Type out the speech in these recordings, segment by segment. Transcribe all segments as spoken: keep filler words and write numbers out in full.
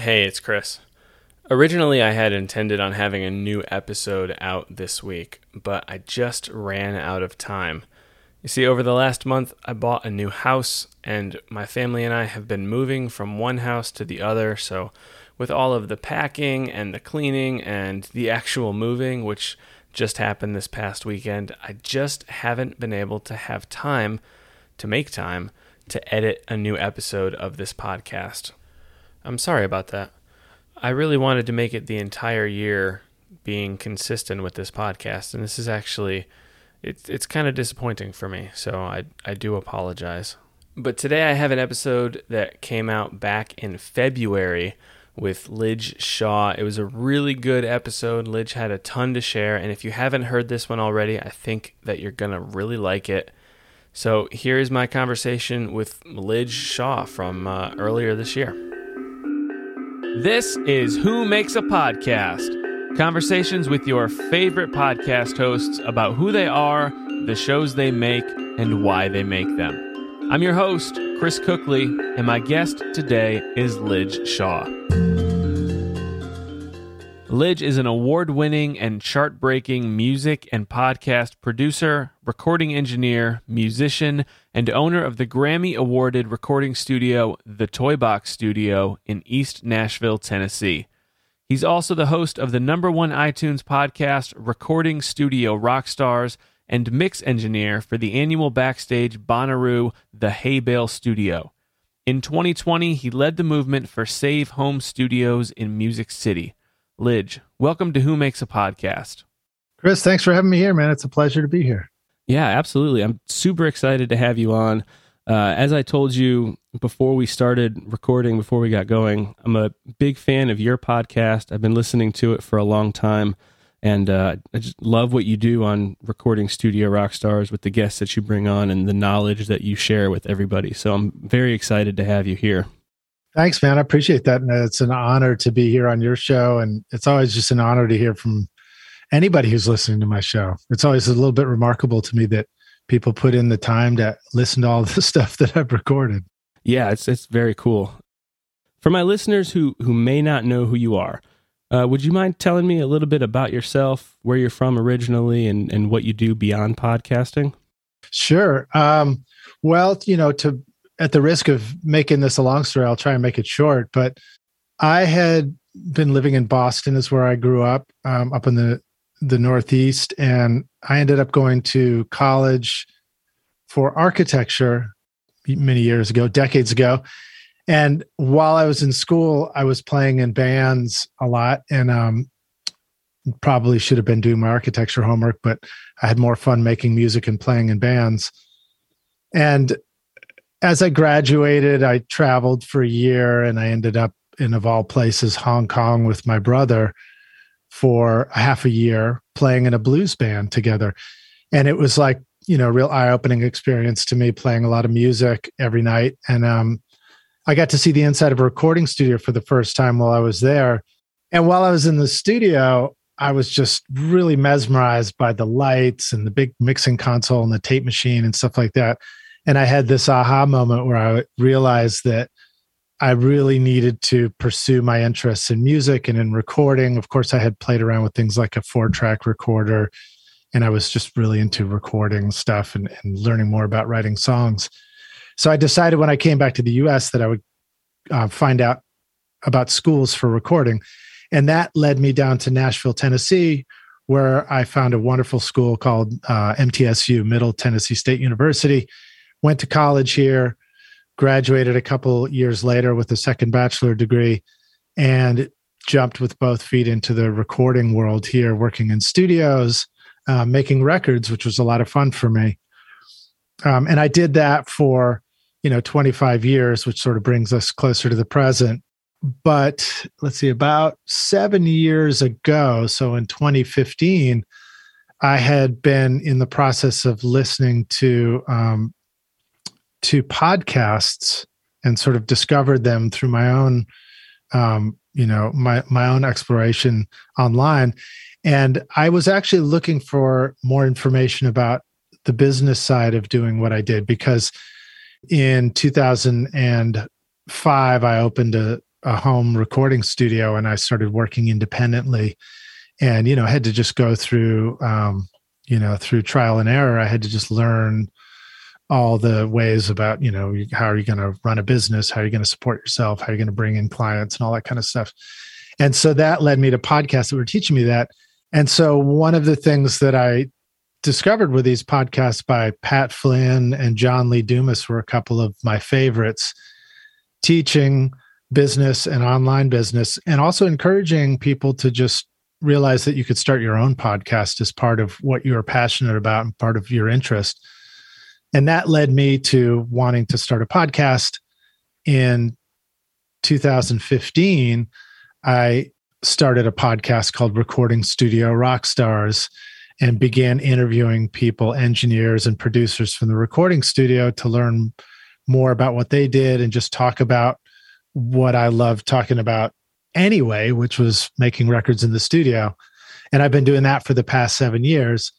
Hey, it's Chris. Originally, I had intended on having a new episode out this week, but I just ran out of time. You see, over the last month, I bought a new house, and my family and I have been moving from one house to the other, so with all of the packing and the cleaning and the actual moving, which just happened this past weekend, I just haven't been able to have time to make time to edit a new episode of this podcast. I'm sorry about that. I really wanted to make it the entire year being consistent with this podcast, and this is actually, it's it's kind of disappointing for me, so I, I do apologize. But today I have an episode that came out back in February with Lij Shaw. It was a really good episode. Lij had a ton to share, and if you haven't heard this one already, I think that you're going to really like it. So here is my conversation with Lij Shaw from uh, earlier this year. This is Who Makes a Podcast, conversations with your favorite podcast hosts about who they are, the shows they make, and why they make them. I'm your host, Chris Cookley, and my guest today is Lij Shaw. Lij is an award-winning and chart-breaking music and podcast producer, recording engineer, musician, and owner of the Grammy-awarded recording studio, The Toy Box Studio, in East Nashville, Tennessee. He's also the host of the number one iTunes podcast, Recording Studio Rockstars, and mix engineer for the annual Backstage Bonnaroo, the Hay Bale Studio. In twenty twenty, he led the movement for Save Home Studios in Music City. Lij, welcome to Who Makes a Podcast. Chris, thanks for having me here, man. It's a pleasure to be here. Yeah, absolutely. I'm super excited to have you on. Uh, as I told you before we started recording, before we got going, I'm a big fan of your podcast. I've been listening to it for a long time, and uh, I just love what you do on Recording Studio Rockstars with the guests that you bring on and the knowledge that you share with everybody. So I'm very excited to have you here. Thanks, man. I appreciate that. And it's an honor to be here on your show. And it's always just an honor to hear from anybody who's listening to my show. It's always a little bit remarkable to me that people put in the time to listen to all the stuff that I've recorded. Yeah, it's it's very cool. For my listeners who, who may not know who you are, uh, would you mind telling me a little bit about yourself, where you're from originally, and, and what you do beyond podcasting? Sure. Um, well, you know, to... at the risk of making this a long story, I'll try and make it short, but I had been living in Boston is where I grew up, um, up in the, the Northeast. And I ended up going to college for architecture many years ago, decades ago. And while I was in school, I was playing in bands a lot, and um, probably should have been doing my architecture homework, but I had more fun making music and playing in bands. And as I graduated, I traveled for a year, and I ended up in, of all places, Hong Kong with my brother for a half a year playing in a blues band together. And it was like, you know, a real eye-opening experience to me, playing a lot of music every night. And um, I got to see the inside of a recording studio for the first time while I was there. And while I was in the studio, I was just really mesmerized by the lights and the big mixing console and the tape machine and stuff like that. And I had this aha moment where I realized that I really needed to pursue my interests in music and in recording. Of course, I had played around with things like a four-track recorder, and I was just really into recording stuff and, and learning more about writing songs. So I decided when I came back to the U S that I would uh, find out about schools for recording. And that led me down to Nashville, Tennessee, where I found a wonderful school called uh, M T S U, Middle Tennessee State University. Went to college here, graduated a couple years later with a second bachelor degree, and jumped with both feet into the recording world here, working in studios, uh, making records, which was a lot of fun for me. Um, and I did that for, you know, twenty-five years, which sort of brings us closer to the present. But let's see, about seven years ago, so in twenty fifteen, I had been in the process of listening to um, to podcasts, and sort of discovered them through my own, um, you know, my, my own exploration online. And I was actually looking for more information about the business side of doing what I did, because in two thousand five, I opened a, a home recording studio and I started working independently and, you know, had to just go through, um, you know, through trial and error. I had to just learn all the ways about, you know, how are you going to run a business? How are you going to support yourself? How are you going to bring in clients and all that kind of stuff? And so that led me to podcasts that were teaching me that. And so one of the things that I discovered were these podcasts by Pat Flynn and John Lee Dumas were a couple of my favorites, teaching business and online business, and also encouraging people to just realize that you could start your own podcast as part of what you're passionate about and part of your interest. And that led me to wanting to start a podcast. In two thousand fifteen, I started a podcast called Recording Studio Rockstars and began interviewing people, engineers and producers from the recording studio to learn more about what they did and just talk about what I love talking about anyway, which was making records in the studio. And I've been doing that for the past seven years.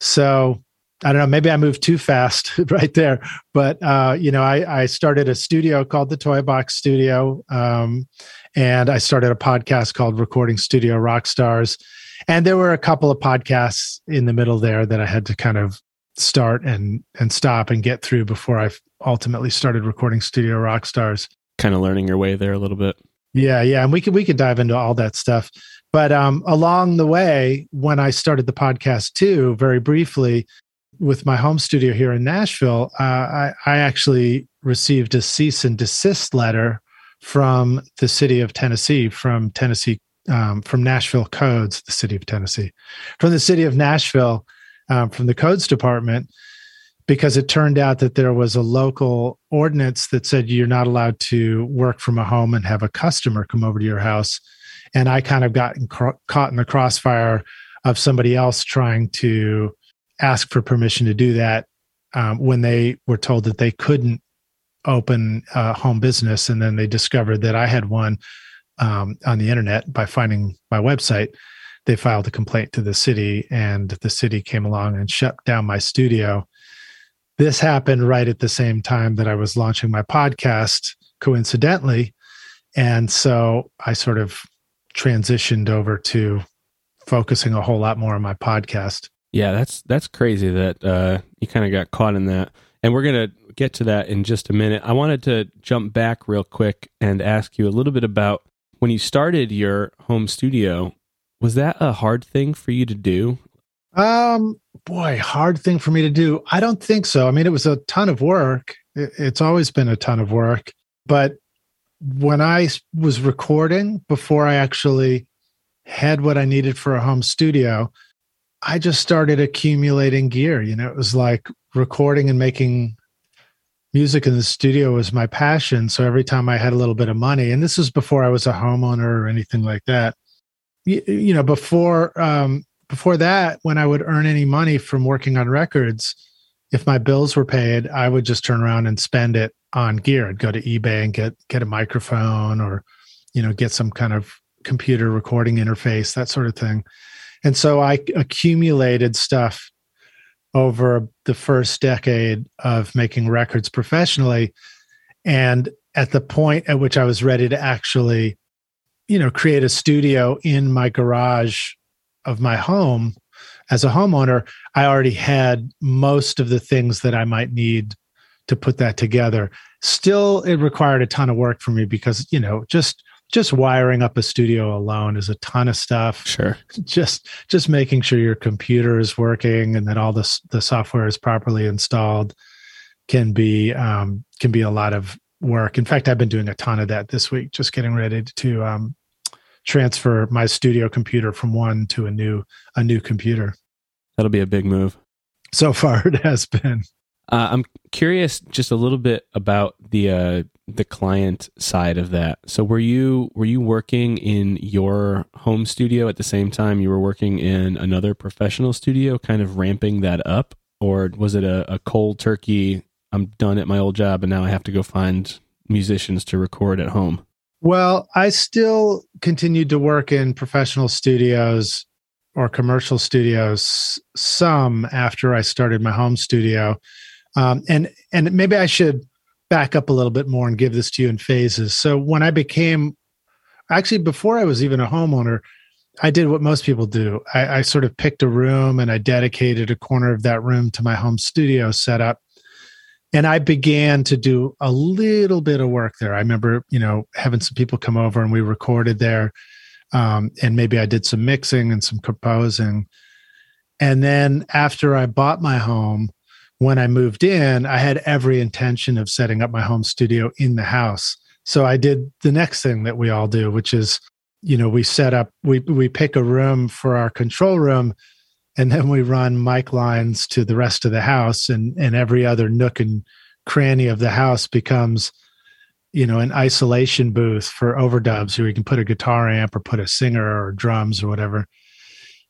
So I don't know, maybe I moved too fast right there. But, uh, you know, I, I started a studio called The Toy Box Studio. Um, and I started a podcast called Recording Studio Rockstars. And there were a couple of podcasts in the middle there that I had to kind of start and and stop and get through before I ultimately started Recording Studio Rockstars. Kind of learning your way there a little bit. Yeah, yeah. And we could we could dive into all that stuff. But um, along the way, when I started the podcast too, very briefly, with my home studio here in Nashville, uh, I, I actually received a cease and desist letter from the city of Tennessee, from Tennessee, um, from Nashville Codes, the city of Tennessee, from the city of Nashville, um, from the codes department, because it turned out that there was a local ordinance that said you're not allowed to work from a home and have a customer come over to your house. And I kind of got in, caught in the crossfire of somebody else trying to ask for permission to do that um, when they were told that they couldn't open a home business. And then they discovered that I had one um, on the internet by finding my website. They filed a complaint to the city and the city came along and shut down my studio. This happened right at the same time that I was launching my podcast, coincidentally. And so I sort of transitioned over to focusing a whole lot more on my podcast. Yeah, that's that's crazy that uh, you kind of got caught in that. And we're going to get to that in just a minute. I wanted to jump back real quick and ask you a little bit about when you started your home studio. Was that a hard thing for you to do? Um, boy, hard thing for me to do. I don't think so. I mean, it was a ton of work. It's always been a ton of work. But when I was recording, before I actually had what I needed for a home studio, I just started accumulating gear. You know, it was like recording and making music in the studio was my passion. So every time I had a little bit of money, and this was before I was a homeowner or anything like that, you, you know, before, um, before that, when I would earn any money from working on records, if my bills were paid, I would just turn around and spend it on gear. I'd go to eBay and get, get a microphone or, you know, get some kind of computer recording interface, that sort of thing. And so I accumulated stuff over the first decade of making records professionally. And at the point at which I was ready to actually, you know, create a studio in my garage of my home as a homeowner, I already had most of the things that I might need to put that together. Still, it required a ton of work for me because, you know, just Just wiring up a studio alone is a ton of stuff. Sure. Just just making sure your computer is working and that all the the software is properly installed can be um, can be a lot of work. In fact, I've been doing a ton of that this week. Just getting ready to um, transfer my studio computer from one to a new a new computer. That'll be a big move. So far, it has been. Uh, I'm curious just a little bit about the uh, the client side of that. So were you were you working in your home studio at the same time you were working in another professional studio, kind of ramping that up? Or was it a, a cold turkey, I'm done at my old job and now I have to go find musicians to record at home? Well, I still continued to work in professional studios or commercial studios some after I started my home studio. Um, and and maybe I should back up a little bit more and give this to you in phases. So when I became, actually before I was even a homeowner, I did what most people do. I, I sort of picked a room and I dedicated a corner of that room to my home studio setup. And I began to do a little bit of work there. I remember, you know, having some people come over and we recorded there. Um, and maybe I did some mixing and some composing. And then after I bought my home, when I moved in, I had every intention of setting up my home studio in the house. So I did the next thing that we all do, which is, you know, we set up, we we pick a room for our control room, and then we run mic lines to the rest of the house, and and every other nook and cranny of the house becomes, you know, an isolation booth for overdubs where you can put a guitar amp or put a singer or drums or whatever.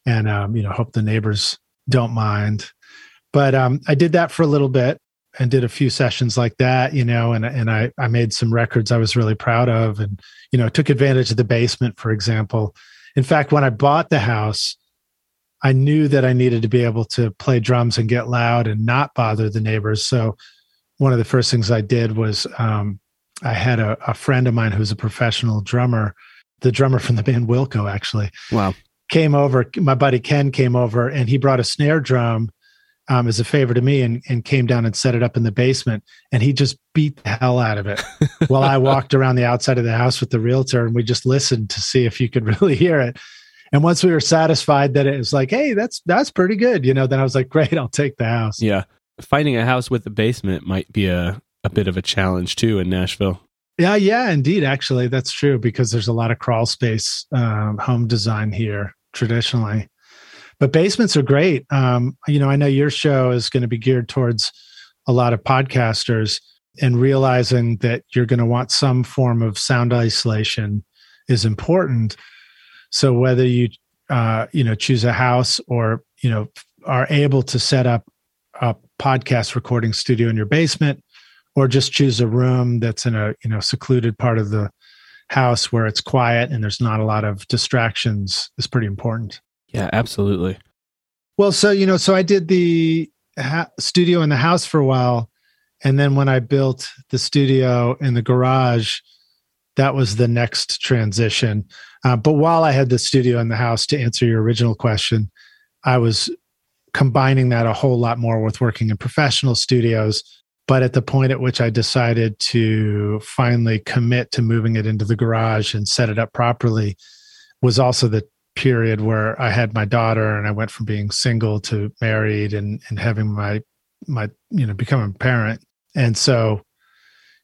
And, um, you know, hope the neighbors don't mind. But um, I did that for a little bit and did a few sessions like that, you know, and, and I, I made some records I was really proud of, and, you know, took advantage of the basement, for example. In fact, when I bought the house, I knew that I needed to be able to play drums and get loud and not bother the neighbors. So one of the first things I did was um, I had a, a friend of mine who's a professional drummer, the drummer from the band Wilco, actually. Wow. Came over, my buddy Ken came over, and he brought a snare drum um, as a favor to me, and, and came down and set it up in the basement. And he just beat the hell out of it while I walked around the outside of the house with the realtor, and we just listened to see if you could really hear it. And once we were satisfied that it was like, hey, that's that's pretty good, you know, then I was like, great, I'll take the house. Yeah. Finding a house with a basement might be a, a bit of a challenge too in Nashville. Yeah, yeah, indeed. Actually, that's true, because there's a lot of crawl space um, home design here traditionally. But basements are great. Um, you know, I know your show is going to be geared towards a lot of podcasters, and realizing that you're going to want some form of sound isolation is important. So whether you, uh, you know, choose a house or, you know, are able to set up a podcast recording studio in your basement, or just choose a room that's in a, you know, secluded part of the house where it's quiet and there's not a lot of distractions, is pretty important. Yeah, absolutely. Well, so, you know, so I did the ha- studio in the house for a while. And then when I built the studio in the garage, that was the next transition. Uh, but while I had the studio in the house, to answer your original question, I was combining that a whole lot more with working in professional studios. But at the point at which I decided to finally commit to moving it into the garage and set it up properly was also the period where I had my daughter, and I went from being single to married, and, and having my, my, you know, becoming a parent. And so,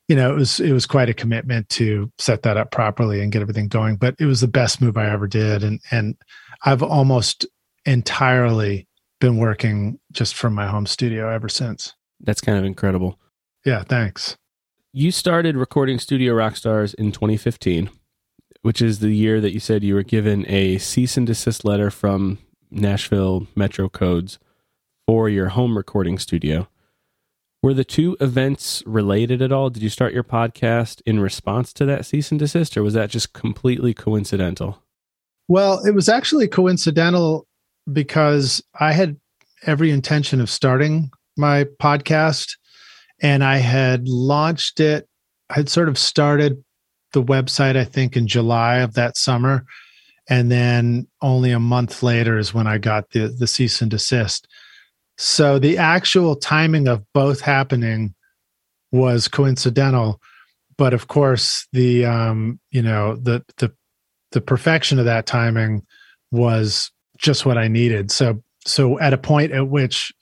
you know, it was, it was quite a commitment to set that up properly and get everything going, but it was the best move I ever did. And, and I've almost entirely been working just from my home studio ever since. That's kind of incredible. Yeah. Thanks. You started Recording Studio Rockstars in twenty fifteen, which is the year that you said you were given a cease and desist letter from Nashville Metro Codes for your home recording studio. Were the two events related at all? Did you start your podcast in response to that cease and desist, or was that just completely coincidental? Well, it was actually coincidental, because I had every intention of starting my podcast, and I had launched it. I had sort of started the website, I think, in July of that summer. And then only a month later is when I got the, the cease and desist. So the actual timing of both happening was coincidental, but of course the um, you know the the the perfection of that timing was just what I needed. So so at a point at which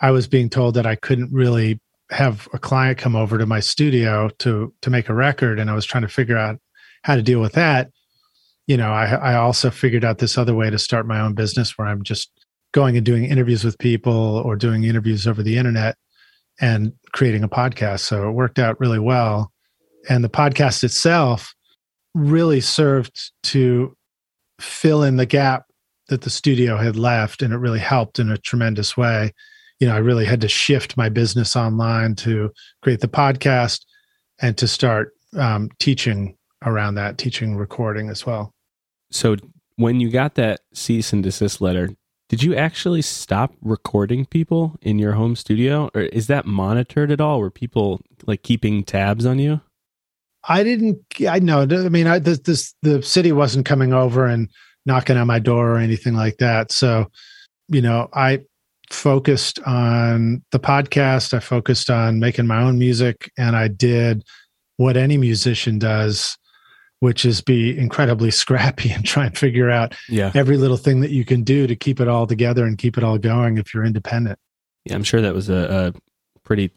I was being told that I couldn't really have a client come over to my studio to to make a record, and I was trying to figure out how to deal with that, you know, I, I also figured out this other way to start my own business, where I'm just going and doing interviews with people, or doing interviews over the internet, and creating a podcast. So it worked out really well. And the podcast itself really served to fill in the gap that the studio had left. And it really helped in a tremendous way. You know, I really had to shift my business online to create the podcast, and to start um, teaching around that, teaching recording as well. So when you got that cease and desist letter, did you actually stop recording people in your home studio, or is that monitored at all? Were people like keeping tabs on you? I didn't, I know, I mean, I, this, this, the city wasn't coming over and knocking on my door or anything like that. So, you know, I focused on the podcast. I focused on making my own music, and I did what any musician does, which is be incredibly scrappy and try and figure out yeah. every little thing that you can do to keep it all together and keep it all going if you're independent. Yeah, I'm sure that was a, a pretty,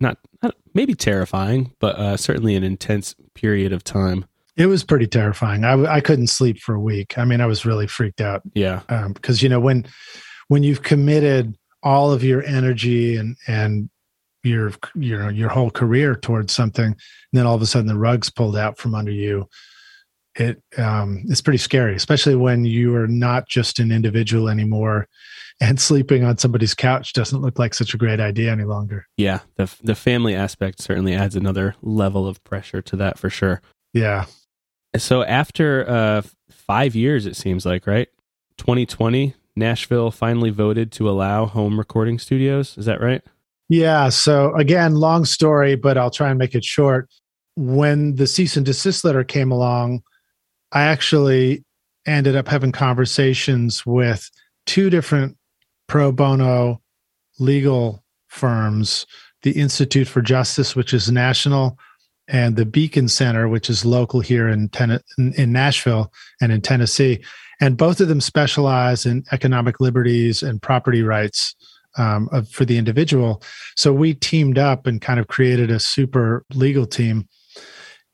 not, not maybe terrifying, but uh, certainly an intense period of time. It was pretty terrifying. I, w- I couldn't sleep for a week. I mean, I was really freaked out. Yeah. Um, because, you know, when when you've committed all of your energy and and your your your whole career towards something, and then all of a sudden the rug's pulled out from under you, it um, it's pretty scary, especially when you are not just an individual anymore, and sleeping on somebody's couch doesn't look like such a great idea any longer. Yeah, the the family aspect certainly adds another level of pressure to that for sure. Yeah. So after uh, five years, it seems like, right? twenty twenty, Nashville finally voted to allow home recording studios. Is that right? Yeah. So again, long story, but I'll try and make it short. When the cease and desist letter came along, I actually ended up having conversations with two different pro bono legal firms, the Institute for Justice, which is national, and the Beacon Center, which is local here in, Ten- in Nashville and in Tennessee. And both of them specialize in economic liberties and property rights um, of, for the individual. So we teamed up and kind of created a super legal team.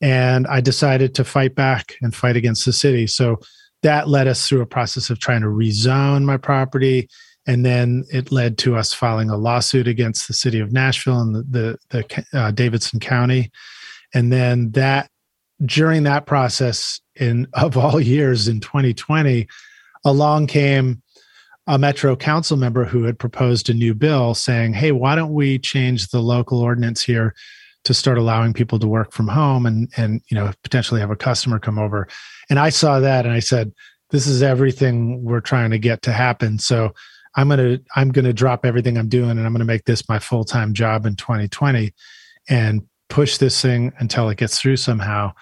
And I decided to fight back and fight against the city. So that led us through a process of trying to rezone my property. And then it led to us filing a lawsuit against the city of Nashville and the, the, the uh, Davidson County. And then that during that process, in of all years in twenty twenty, along came a Metro Council member who had proposed a new bill saying, hey, why don't we change the local ordinance here to start allowing people to work from home and and you know potentially have a customer come over? And I saw that and I said, this is everything we're trying to get to happen. So I'm gonna I'm gonna drop everything I'm doing and I'm gonna make this my full-time job in twenty twenty and push this thing until it gets through somehow.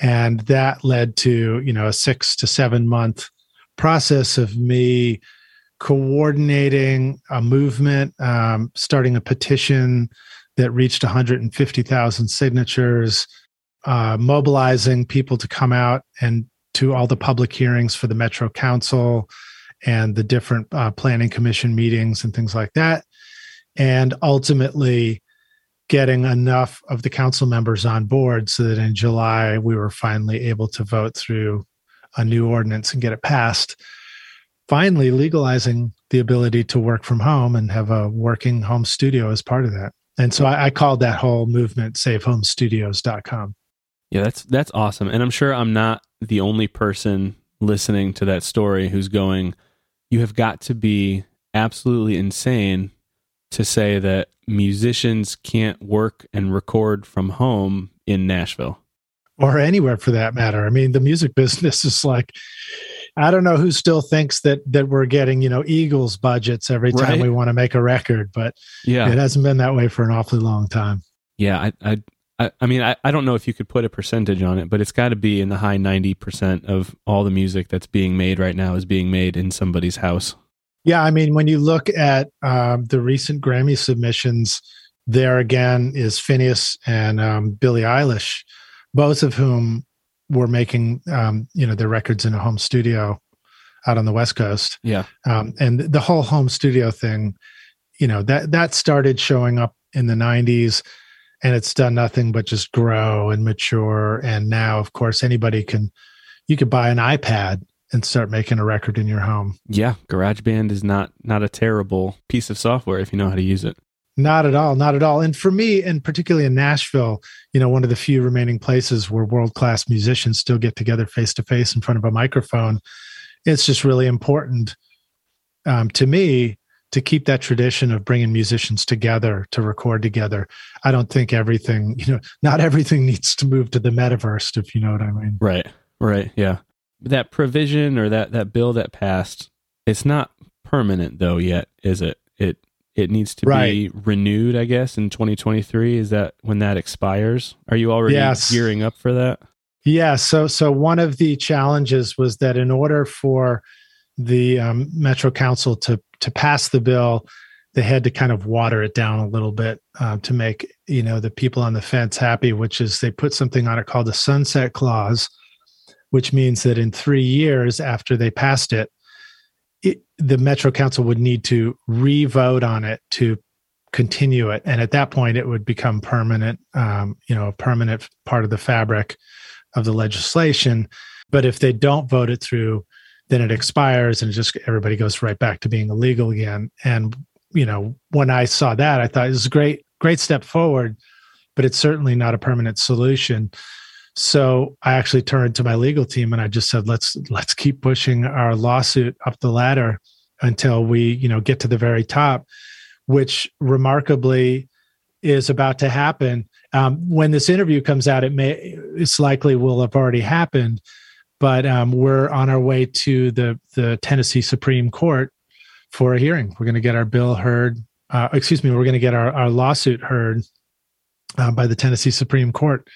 And that led to, you know, a six to seven month process of me coordinating a movement, um, starting a petition that reached one hundred fifty thousand signatures, uh, mobilizing people to come out and to all the public hearings for the Metro Council and the different uh, planning commission meetings and things like that. And ultimately, getting enough of the council members on board so that in July we were finally able to vote through a new ordinance and get it passed, finally legalizing the ability to work from home and have a working home studio as part of that. And so I, I called that whole movement save home studios dot com. Yeah, that's that's awesome. And I'm sure I'm not the only person listening to that story who's going, you have got to be absolutely insane to say that musicians can't work and record from home in Nashville. Or anywhere for that matter. I mean, the music business is like, I don't know who still thinks that that we're getting, you know, Eagles budgets every time right. we want to make a record, but yeah. it hasn't been that way for an awfully long time. Yeah, I I, I mean, I, I don't know if you could put a percentage on it, but it's got to be in the high ninety percent of all the music that's being made right now is being made in somebody's house. Yeah, I mean, when you look at um, the recent Grammy submissions, there again is Finneas and um, Billie Eilish, both of whom were making um, you know their records in a home studio out on the West Coast. Yeah, um, and the whole home studio thing, you know that that started showing up in the nineties, and it's done nothing but just grow and mature. And now, of course, anybody can you could buy an iPad and start making a record in your home. Yeah, GarageBand is not not a terrible piece of software if you know how to use it. Not at all, not at all. And for me, and particularly in Nashville, you know, one of the few remaining places where world-class musicians still get together face-to-face in front of a microphone, it's just really important um, to me to keep that tradition of bringing musicians together to record together. I don't think everything, you know, not everything needs to move to the metaverse, if you know what I mean. Right, right, yeah. That provision or that, that bill that passed, it's not permanent though yet, is it? It it needs to right. be renewed, I guess, in twenty twenty-three. Is that when that expires? Are you already yes. gearing up for that? Yeah. So, so one of the challenges was that in order for the um, Metro Council to to pass the bill, they had to kind of water it down a little bit um, to make, you know, the people on the fence happy, which is they put something on it called the sunset clause, which means that in three years after they passed it, it the Metro Council would need to re-vote on it to continue it. And at that point, it would become permanent, um, you know, a permanent part of the fabric of the legislation. But if they don't vote it through, then it expires and just everybody goes right back to being illegal again. And, you know, when I saw that, I thought it was a great, great step forward, but it's certainly not a permanent solution. So I actually turned to my legal team and I just said, let's, let's keep pushing our lawsuit up the ladder until we, you know, get to the very top, which remarkably is about to happen. Um, when this interview comes out, it may, it's likely will have already happened, but um, we're on our way to the, the Tennessee Supreme Court for a hearing. We're going to get our bill heard, uh, excuse me, we're going to get our, our lawsuit heard uh, by the Tennessee Supreme Court.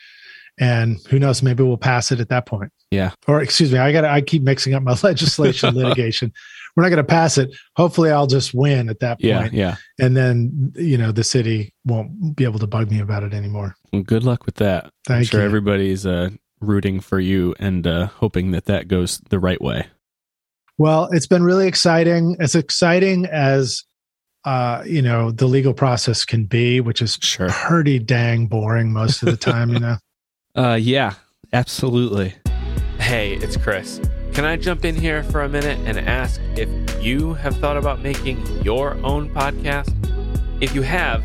And who knows, maybe we'll pass it at that point. Yeah. Or excuse me, I got I keep mixing up my legislation litigation. We're not going to pass it. Hopefully I'll just win at that point. Yeah, yeah. And then, you know, the city won't be able to bug me about it anymore. Well, good luck with that. Thank I'm sure you. Everybody's uh, rooting for you and uh, hoping that that goes the right way. Well, it's been really exciting. As exciting as Uh, you know, the legal process can be, which is sure. pretty dang boring most of the time, you know? Uh, yeah, absolutely. Hey, it's Chris. Can I jump in here for a minute and ask if you have thought about making your own podcast? If you have,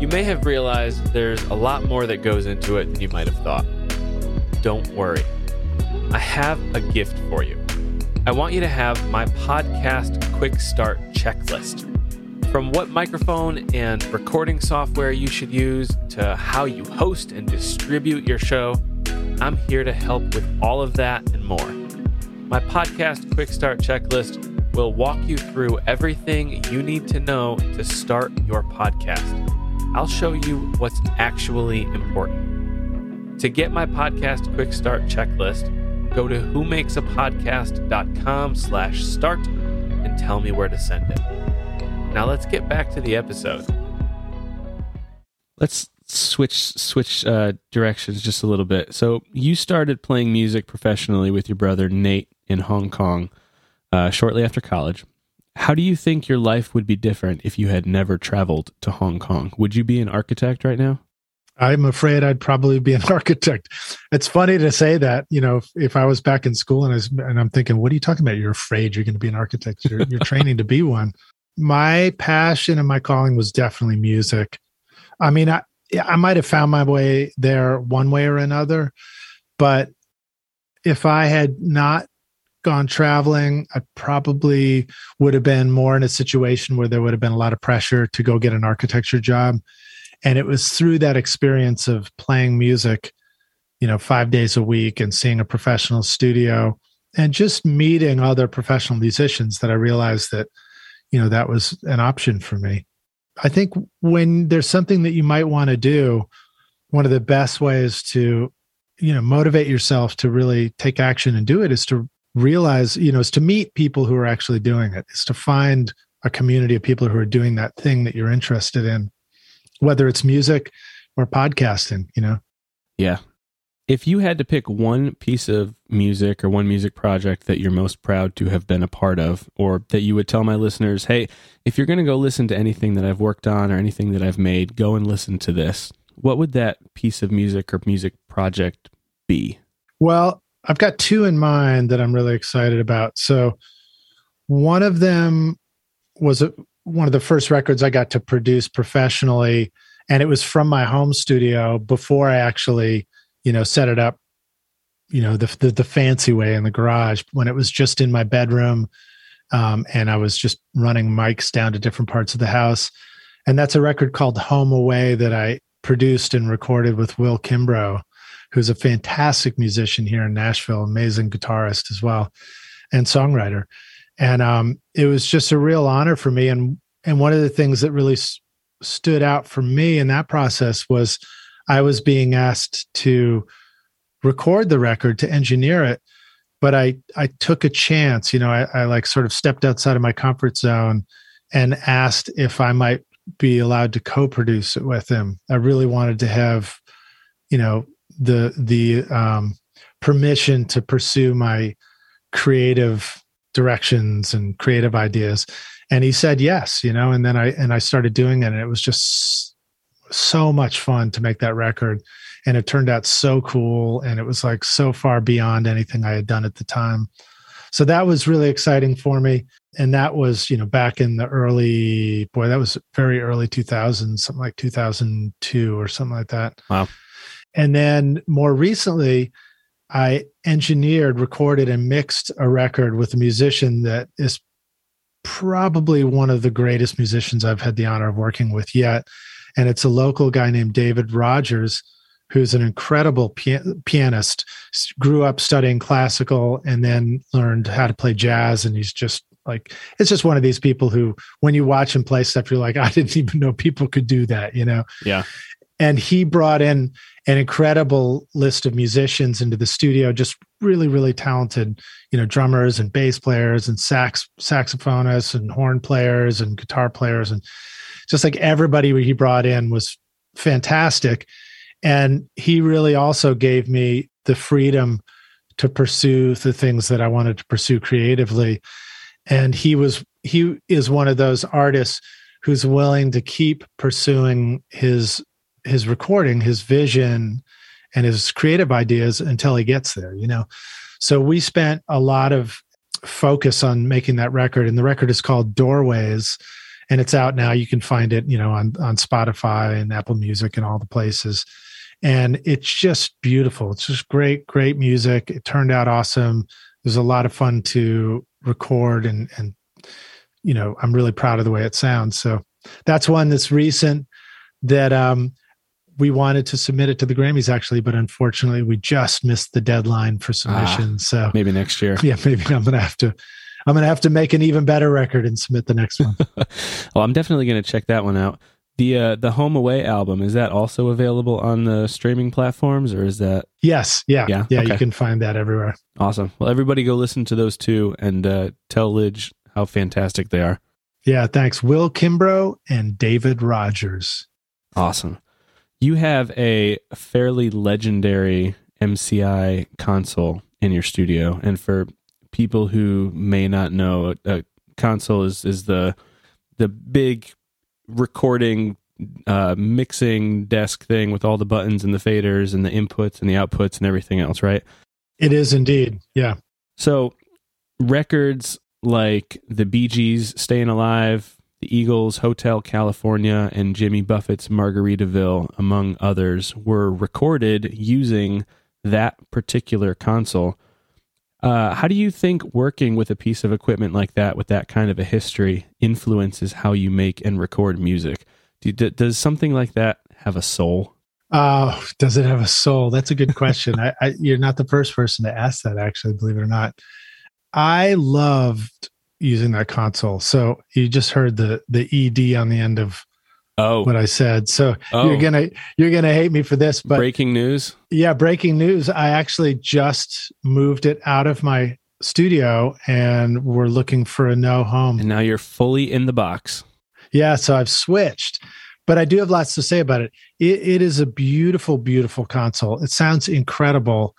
you may have realized there's a lot more that goes into it than you might have thought. Don't worry. I have a gift for you. I want you to have my podcast quick start checklist. From what microphone and recording software you should use to how you host and distribute your show, I'm here to help with all of that and more. My podcast Quick Start Checklist will walk you through everything you need to know to start your podcast. I'll show you what's actually important. To get my podcast Quick Start Checklist, go to whomakesapodcast.com slash start and tell me where to send it. Now let's get back to the episode. Let's switch switch uh, directions just a little bit. So you started playing music professionally with your brother Nate in Hong Kong uh, shortly after college. How do you think your life would be different if you had never traveled to Hong Kong? Would you be an architect right now? I'm afraid I'd probably be an architect. It's funny to say that, you know, if, if I was back in school and, I was, and I'm thinking, what are you talking about? You're afraid you're going to be an architect. You're, you're training to be one. My passion and my calling was definitely music. I mean, I I might have found my way there one way or another, but if I had not gone traveling, I probably would have been more in a situation where there would have been a lot of pressure to go get an architecture job. And it was through that experience of playing music, you know, five days a week and seeing a professional studio and just meeting other professional musicians that I realized that, you know, that was an option for me. I think when there's something that you might want to do, one of the best ways to, you know, motivate yourself to really take action and do it is to realize, you know, is to meet people who are actually doing it. Is to find a community of people who are doing that thing that you're interested in, whether it's music or podcasting, you know? Yeah. If you had to pick one piece of music or one music project that you're most proud to have been a part of, or that you would tell my listeners, hey, if you're going to go listen to anything that I've worked on or anything that I've made, go and listen to this, what would that piece of music or music project be? Well, I've got two in mind that I'm really excited about. So one of them was a, one of the first records I got to produce professionally, and it was from my home studio before I actually, you know, set it up, you know, the, the the fancy way in the garage, when it was just in my bedroom. Um, and I was just running mics down to different parts of the house. And that's a record called Home Away that I produced and recorded with Will Kimbrough, who's a fantastic musician here in Nashville, amazing guitarist as well, and songwriter. And um, it was just a real honor for me. And And one of the things that really s- stood out for me in that process was I was being asked to record the record, to engineer it, but I I took a chance. You know, I, I like sort of stepped outside of my comfort zone and asked if I might be allowed to co-produce it with him. I really wanted to have, you know, the the um, permission to pursue my creative directions and creative ideas. And he said yes, you know, and then I and I started doing it, and it was just so much fun to make that record. And it turned out so cool, and it was like so far beyond anything I had done at the time. So that was really exciting for me. And that was, you know, back in the early, boy, that was very early two thousands, something like two thousand two or something like that. Wow. And then more recently, I engineered, recorded, and mixed a record with a musician that is probably one of the greatest musicians I've had the honor of working with yet. And it's a local guy named David Rogers, who's an incredible pian- pianist, grew up studying classical and then learned how to play jazz. And he's just like, it's just one of these people who, when you watch him play stuff, you're like, I didn't even know people could do that, you know? Yeah. And he brought in an incredible list of musicians into the studio, just really, really talented, you know, drummers and bass players and sax saxophonists and horn players and guitar players. And just like everybody he brought in was fantastic. And he really also gave me the freedom to pursue the things that I wanted to pursue creatively. And he was he is one of those artists who's willing to keep pursuing his his recording, his vision, and his creative ideas until he gets there, you know? So we spent a lot of focus on making that record, and the record is called Doorways, and it's out now. You can find it, you know, on, on Spotify and Apple Music and all the places. And it's just beautiful. It's just great, great music. It turned out awesome. It was a lot of fun to record, and, and, you know, I'm really proud of the way it sounds. So that's one that's recent that, um, we wanted to submit it to the Grammys, actually, but unfortunately we just missed the deadline for submission. Ah, so maybe next year. Yeah, maybe I'm going to have to, I'm going to have to make an even better record and submit the next one. Well, I'm definitely going to check that one out. The, uh, the Home Away album, is that also available on the streaming platforms, or is that? Yes. Yeah. Yeah. yeah okay. You can find that everywhere. Awesome. Well, everybody go listen to those two and, uh, tell Lij how fantastic they are. Yeah. Thanks. Will Kimbrough and David Rogers. Awesome. You have a fairly legendary M C I console in your studio. And for people who may not know, a console is, is the the big recording, uh, mixing desk thing with all the buttons and the faders and the inputs and the outputs and everything else, right? It is indeed, yeah. So records like the Bee Gees' Stayin' Alive, Eagles, Hotel California, and Jimmy Buffett's Margaritaville, among others, were recorded using that particular console. Uh, how do you think working with a piece of equipment like that, with that kind of a history, influences how you make and record music? Do, d- does something like that have a soul? Uh, does it have a soul? That's a good question. I, I, you're not the first person to ask that, actually, believe it or not. I loved using that console. So you just heard the the E D on the end of oh. what I said. So oh. you're gonna you're gonna hate me for this, but breaking news. Yeah, breaking news. I actually just moved it out of my studio, and we're looking for a new home. And now you're fully in the box. Yeah, so I've switched, but I do have lots to say about it. It, it is a beautiful, beautiful console. It sounds incredible.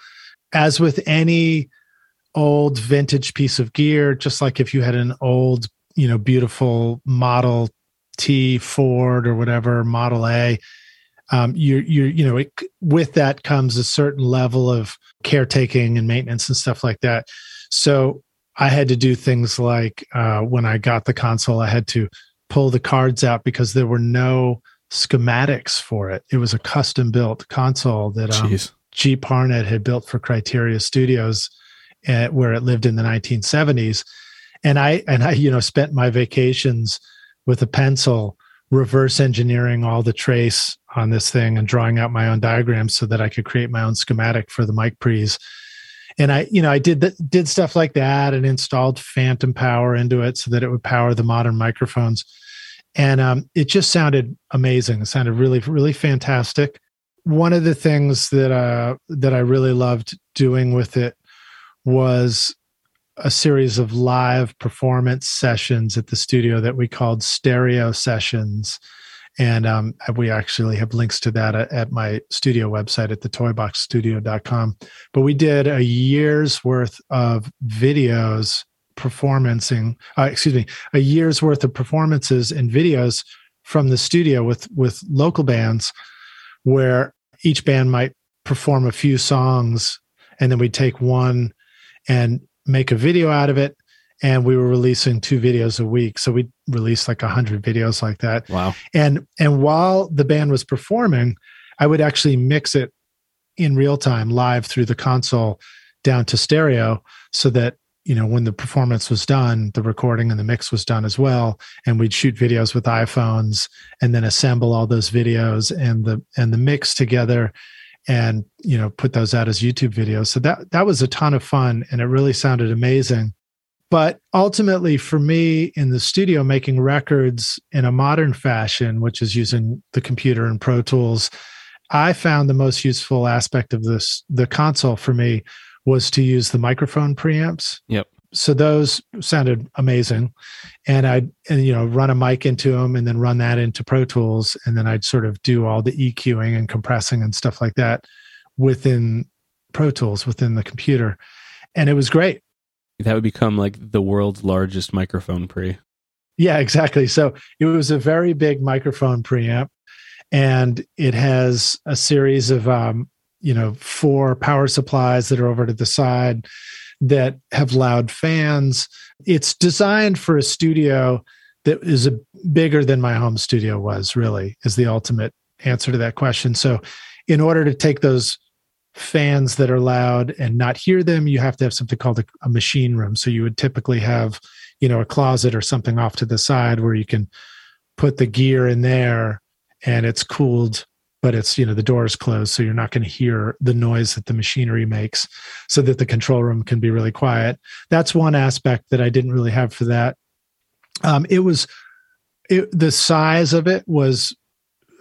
As with any old vintage piece of gear, just like if you had an old, you know, beautiful Model T Ford or whatever, Model A, um, you you you know, it, with that comes a certain level of caretaking and maintenance and stuff like that. So I had to do things like uh, when I got the console, I had to pull the cards out because there were no schematics for it. It was a custom built console that um, G. Parnett had built for Criteria Studios, at where it lived in the nineteen seventies. And I, and I, you know, spent my vacations with a pencil reverse engineering all the trace on this thing and drawing out my own diagrams so that I could create my own schematic for the mic pre's. And I, you know, I did the, did stuff like that and installed phantom power into it so that it would power the modern microphones. And um, it just sounded amazing. It sounded really, really fantastic. One of the things that uh, that I really loved doing with it was a series of live performance sessions at the studio that we called stereo sessions. And um, we actually have links to that at my studio website at the toy box studio dot com. But we did a year's worth of videos performancing, uh, excuse me, a year's worth of performances and videos from the studio with, with local bands, where each band might perform a few songs, and then we'd take one and make a video out of it. And we were releasing two videos a week. So we released like a hundred videos like that. Wow. And, and while the band was performing, I would actually mix it in real time live through the console down to stereo so that, you know, when the performance was done, the recording and the mix was done as well. And we'd shoot videos with iPhones and then assemble all those videos and the, and the mix together and, you know, put those out as YouTube videos. So that, that was a ton of fun, and it really sounded amazing. But ultimately, for me in the studio, making records in a modern fashion, which is using the computer and Pro Tools, I found the most useful aspect of this, the console for me, was to use the microphone preamps. Yep. So those sounded amazing. And I'd, and, you know, run a mic into them and then run that into Pro Tools. And then I'd sort of do all the EQing and compressing and stuff like that within Pro Tools, within the computer. And it was great. That would become like the world's largest microphone pre. Yeah, exactly. So it was a very big microphone preamp, and it has a series of, um, you know, four power supplies that are over to the side that have loud fans. It's designed for a studio that is a, bigger than my home studio was, really, is the ultimate answer to that question. So in order to take those fans that are loud and not hear them, you have to have something called a, a machine room. So you would typically have, you know, a closet or something off to the side where you can put the gear in there, and it's cooled, but it's, you know, the door is closed, so you're not going to hear the noise that the machinery makes, so that the control room can be really quiet. That's one aspect that I didn't really have for that. Um, it was, it, the size of it was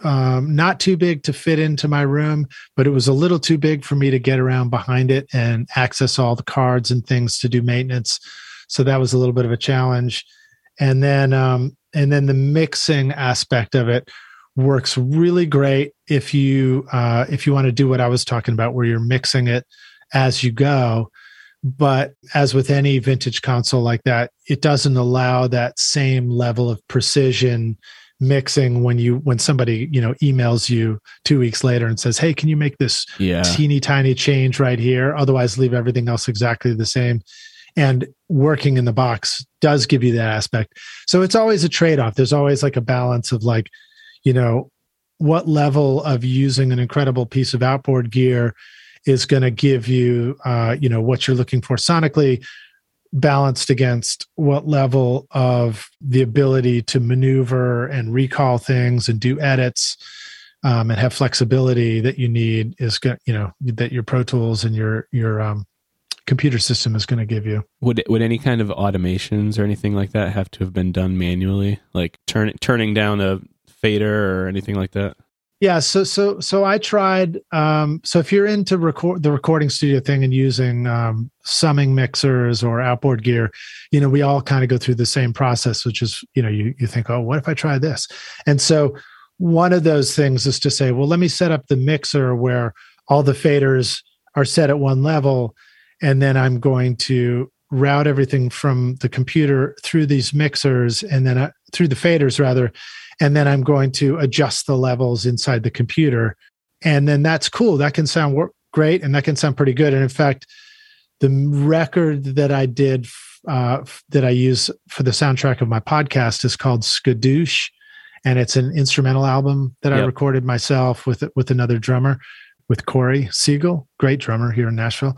Um, not too big to fit into my room, but it was a little too big for me to get around behind it and access all the cards and things to do maintenance. So that was a little bit of a challenge. And then, um, and then the mixing aspect of it works really great if you uh, if you want to do what I was talking about, where you're mixing it as you go. But as with any vintage console like that, it doesn't allow that same level of precision mixing when you when somebody, you know, emails you two weeks later and says, hey, can you make this yeah. teeny tiny change right here? Otherwise, leave everything else exactly the same. And working in the box does give you that aspect. So it's always a trade-off. There's always like a balance of like, you know, what level of using an incredible piece of outboard gear is going to give you, uh, you know, what you're looking for sonically, balanced against what level of the ability to maneuver and recall things and do edits, um, and have flexibility that you need is going, you know, that your Pro Tools and your, your, um, computer system is going to give you. Would, would any kind of automations or anything like that have to have been done manually? Like turn turning down a fader or anything like that? Yeah. So, so, so I tried, um, so if you're into record the recording studio thing and using, um, summing mixers or outboard gear, you know, we all kind of go through the same process, which is, you know, you, you think, oh, what if I try this? And so one of those things is to say, well, let me set up the mixer where all the faders are set at one level. And then I'm going to route everything from the computer through these mixers and then uh, through the faders rather. And then I'm going to adjust the levels inside the computer. And then that's cool. That can sound wor- great. And that can sound pretty good. And in fact, the record that I did, uh, that I use for the soundtrack of my podcast is called Skadoosh. And it's an instrumental album that yep. I recorded myself with, with another drummer, with Corey Siegel, great drummer here in Nashville.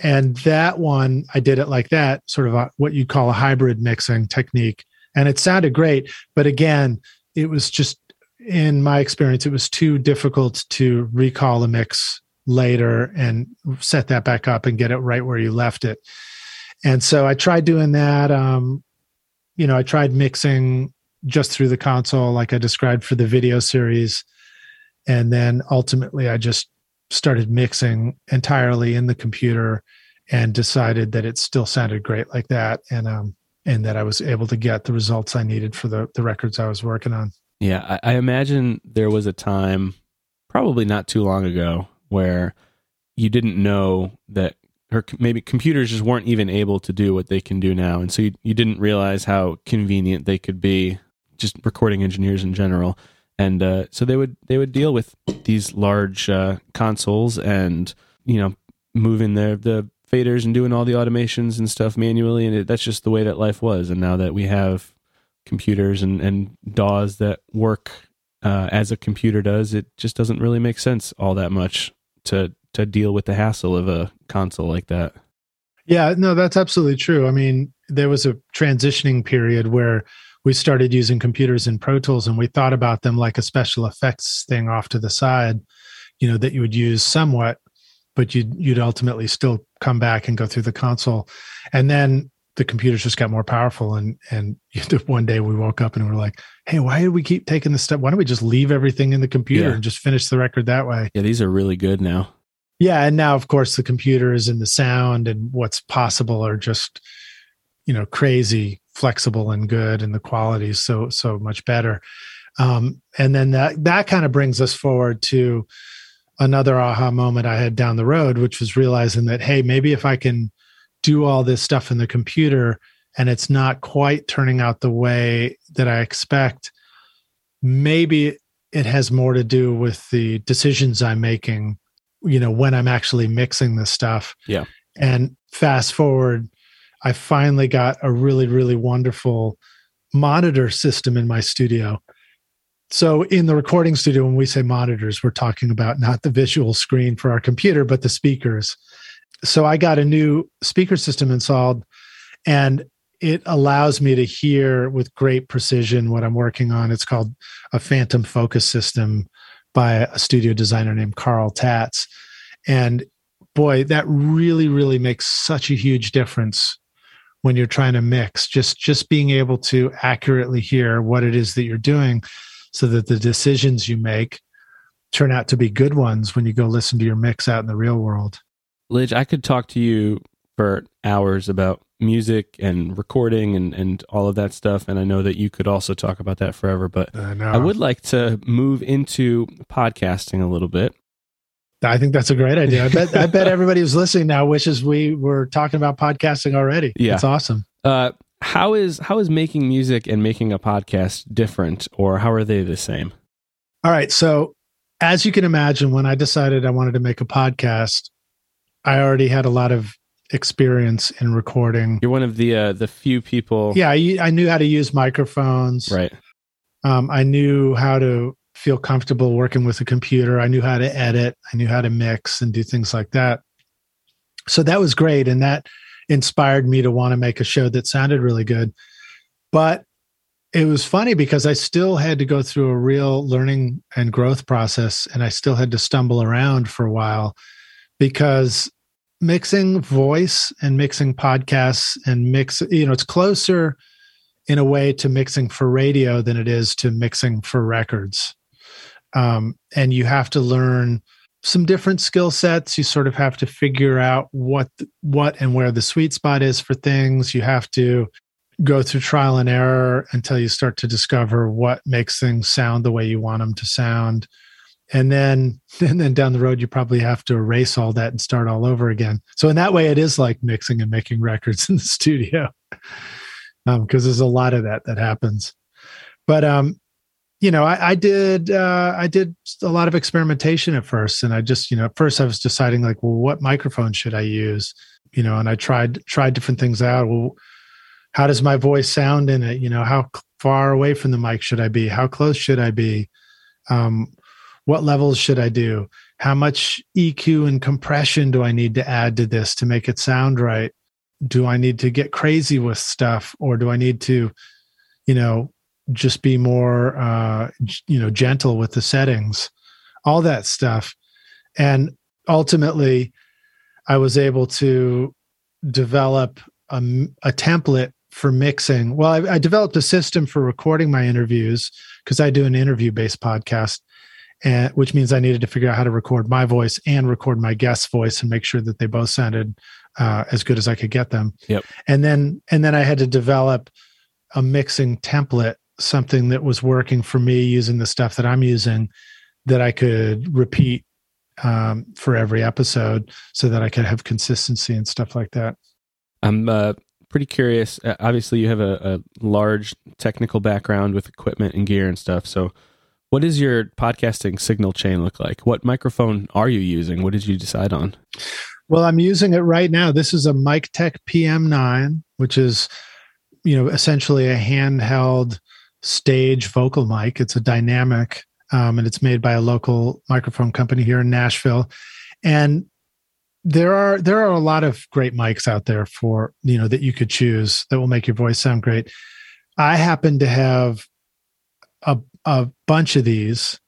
And that one, I did it like that, sort of a, what you call a hybrid mixing technique. And it sounded great. But again, it was just, in my experience, it was too difficult to recall a mix later and set that back up and get it right where you left it. And so I tried doing that. Um, you know, I tried mixing just through the console, like I described for the video series. And then ultimately I just started mixing entirely in the computer and decided that it still sounded great like that. And, um, and that I was able to get the results I needed for the, the records I was working on. Yeah. I, I imagine there was a time, probably not too long ago, where you didn't know that, or maybe computers just weren't even able to do what they can do now. And so you, you didn't realize how convenient they could be, just recording engineers in general. And uh, so they would they would deal with these large uh, consoles and, you know, moving their the faders and doing all the automations and stuff manually. And it, that's just the way that life was. And now that we have computers and, and D A Ws that work uh, as a computer does, it just doesn't really make sense all that much to to deal with the hassle of a console like that. Yeah, no, that's absolutely true. I mean, there was a transitioning period where we started using computers in Pro Tools, and we thought about them like a special effects thing off to the side, you know, that you would use somewhat, but you'd, you'd ultimately still come back and go through the console. And then the computers just got more powerful. And, and one day we woke up and we were like, hey, why do we keep taking this step? Why don't we just leave everything in the computer yeah. and just finish the record that way? Yeah, these are really good now. Yeah. And now, of course, the computers and the sound and what's possible are just, you know, crazy, flexible and good, and the quality is so, so much better. Um, and then that, that kind of brings us forward to another aha moment I had down the road, which was realizing that, hey, maybe if I can do all this stuff in the computer and it's not quite turning out the way that I expect, maybe it has more to do with the decisions I'm making, you know, when I'm actually mixing this stuff. Yeah. And fast forward, I finally got a really, really wonderful monitor system in my studio. So in the recording studio, when we say monitors, we're talking about not the visual screen for our computer, but the speakers. So I got a new speaker system installed, and it allows me to hear with great precision what I'm working on. It's called a phantom focus system by a studio designer named Carl Tatz. And boy, that really, really makes such a huge difference when you're trying to mix, just, just being able to accurately hear what it is that you're doing so that the decisions you make turn out to be good ones when you go listen to your mix out in the real world. Lij, I could talk to you for hours about music and recording and, and all of that stuff. And I know that you could also talk about that forever, but uh, no. I would like to move into podcasting a little bit. I think that's a great idea. I bet I bet everybody who's listening now wishes we were talking about podcasting already. Yeah. It's awesome. Uh, how is how is making music and making a podcast different, or how are they the same? All right. So as you can imagine, when I decided I wanted to make a podcast, I already had a lot of experience in recording. You're one of the uh, the few people. Yeah, I, I knew how to use microphones. Right. Um, I knew how to feel comfortable working with a computer. I knew how to edit. I knew how to mix and do things like that. So that was great. And that inspired me to want to make a show that sounded really good. But it was funny because I still had to go through a real learning and growth process. And I still had to stumble around for a while, because mixing voice and mixing podcasts and mix, you know, it's closer in a way to mixing for radio than it is to mixing for records. Um, and you have to learn some different skill sets. You sort of have to figure out what, what and where the sweet spot is for things. You have to go through trial and error until you start to discover what makes things sound the way you want them to sound. And then, and then down the road, you probably have to erase all that and start all over again. So in that way, it is like mixing and making records in the studio, um, because there's a lot of that that happens. But, um, You know, I, I did uh, I did a lot of experimentation at first, and I just, you know, at first I was deciding like, well, what microphone should I use? You know, and I tried tried different things out. Well, how does my voice sound in it? You know, how far away from the mic should I be? How close should I be? Um, what levels should I do? How much E Q and compression do I need to add to this to make it sound right? Do I need to get crazy with stuff, or do I need to, you know, just be more, uh, you know, gentle with the settings, all that stuff. And ultimately I was able to develop a, a template for mixing? Well, I, I developed a system for recording my interviews because I do an interview-based podcast, and, which means I needed to figure out how to record my voice and record my guest's voice and make sure that they both sounded uh, as good as I could get them. Yep. And then, and then I had to develop a mixing template, something that was working for me using the stuff that I'm using that I could repeat um, for every episode so that I could have consistency and stuff like that. I'm uh, pretty curious. Uh, obviously, you have a, a large technical background with equipment and gear and stuff. So what does your podcasting signal chain look like? What microphone are you using? What did you decide on? Well, I'm using it right now. This is a MicTech P M nine, which is, you know, essentially a handheld stage vocal mic. It's a dynamic, um, and it's made by a local microphone company here in Nashville. And There are there are a lot of great mics out there for, you know, that you could choose that will make your voice sound great. I happen to have a a bunch of these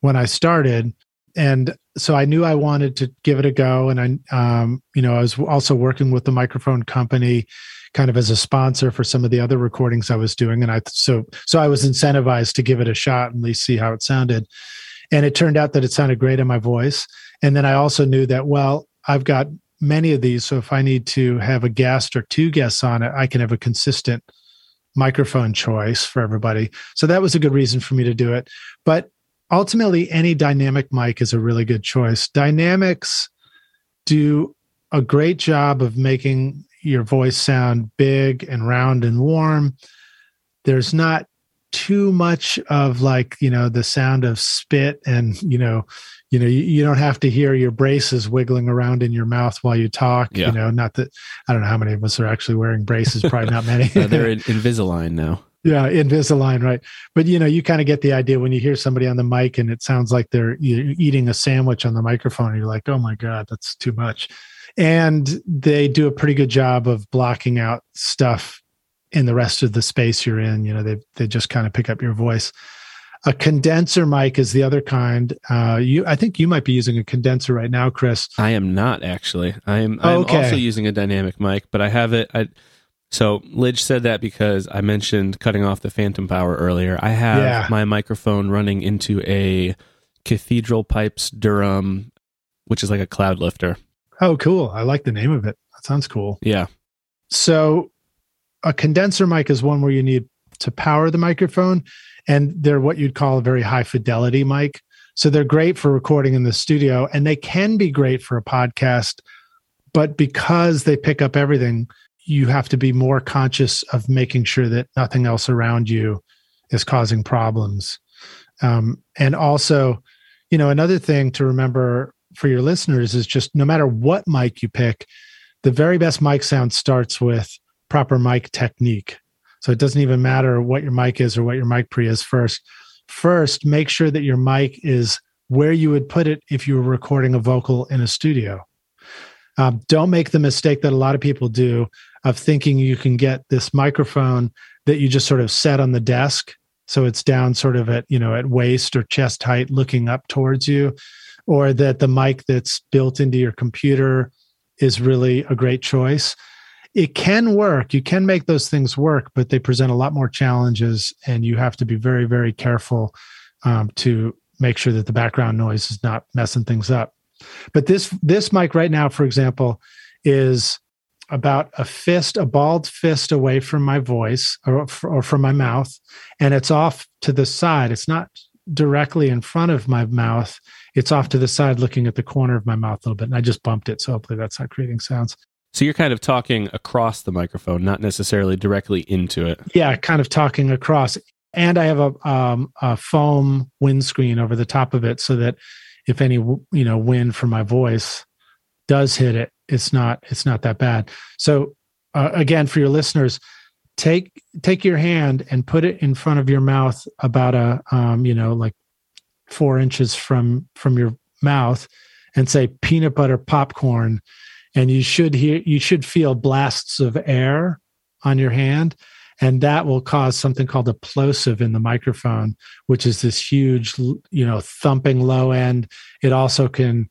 when I started, and so I knew I wanted to give it a go. And I, um, you know, I was also working with the microphone company, kind of as a sponsor for some of the other recordings I was doing, and I so so I was incentivized to give it a shot and at least see how it sounded. And it turned out that it sounded great in my voice. And then I also knew that, well, I've got many of these, so if I need to have a guest or two guests on it, I can have a consistent microphone choice for everybody. So that was a good reason for me to do it. But ultimately, any dynamic mic is a really good choice. Dynamics do a great job of making your voice sound big and round and warm. There's not too much of, like, you know, the sound of spit and, you know, you know, you, you don't have to hear your braces wiggling around in your mouth while you talk. Yeah. You know, not that, I don't know how many of us are actually wearing braces, probably not many. uh, they're in Invisalign now. Yeah, Invisalign, right. But, you know, you kind of get the idea when you hear somebody on the mic and it sounds like they're you're eating a sandwich on the microphone and you're like, oh my God, that's too much. And they do a pretty good job of blocking out stuff in the rest of the space you're in. You know, they they just kind of pick up your voice. A condenser mic is the other kind. Uh, you, I think you might be using a condenser right now, Chris. I am not, actually. I am oh, I'm okay. also using a dynamic mic, but I have it. I, so Lij said that because I mentioned cutting off the phantom power earlier. I have yeah. my microphone running into a Cathedral Pipes Durham, which is like a cloud lifter. Oh, cool. I like the name of it. That sounds cool. Yeah. So a condenser mic is one where you need to power the microphone, and they're what you'd call a very high fidelity mic. So they're great for recording in the studio, and they can be great for a podcast, but because they pick up everything, you have to be more conscious of making sure that nothing else around you is causing problems. Um, and also, you know, another thing to remember for your listeners is just no matter what mic you pick, the very best mic sound starts with proper mic technique. So it doesn't even matter what your mic is or what your mic pre is first. First, make sure that your mic is where you would put it if you were recording a vocal in a studio. Um, don't make the mistake that a lot of people do of thinking you can get this microphone that you just sort of set on the desk. So it's down sort of at, you know, at waist or chest height looking up towards you, or that the mic that's built into your computer is really a great choice. It can work. You can make those things work, but they present a lot more challenges, and you have to be very, very careful um, to make sure that the background noise is not messing things up. But this this mic right now, for example, is about a fist, a bald fist away from my voice or, or from my mouth, and it's off to the side. It's not directly in front of my mouth. It's off to the side looking at the corner of my mouth a little bit, and I just bumped it, so hopefully that's not creating sounds. So you're kind of talking across the microphone, not necessarily directly into it. Yeah, kind of talking across. And I have a, um, a foam windscreen over the top of it so that if any, you know, wind from my voice does hit it, it's not it's not that bad. So uh, again, for your listeners, take take your hand and put it in front of your mouth about a um, you know, like four inches from from your mouth, and say peanut butter popcorn. And you should hear, you should feel blasts of air on your hand, and that will cause something called a plosive in the microphone, which is this huge, you know, thumping low end. It also can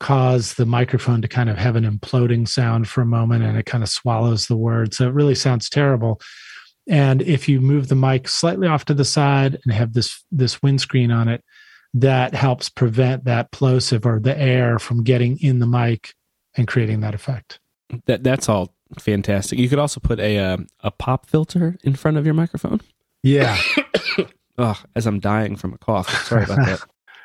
cause the microphone to kind of have an imploding sound for a moment, and it kind of swallows the word. So it really sounds terrible. And if you move the mic slightly off to the side and have this this windscreen on it, that helps prevent that plosive or the air from getting in the mic and creating that effect. That That's all fantastic. You could also put a uh, a pop filter in front of your microphone. Yeah. Oh, as I'm dying from a cough. Sorry about that.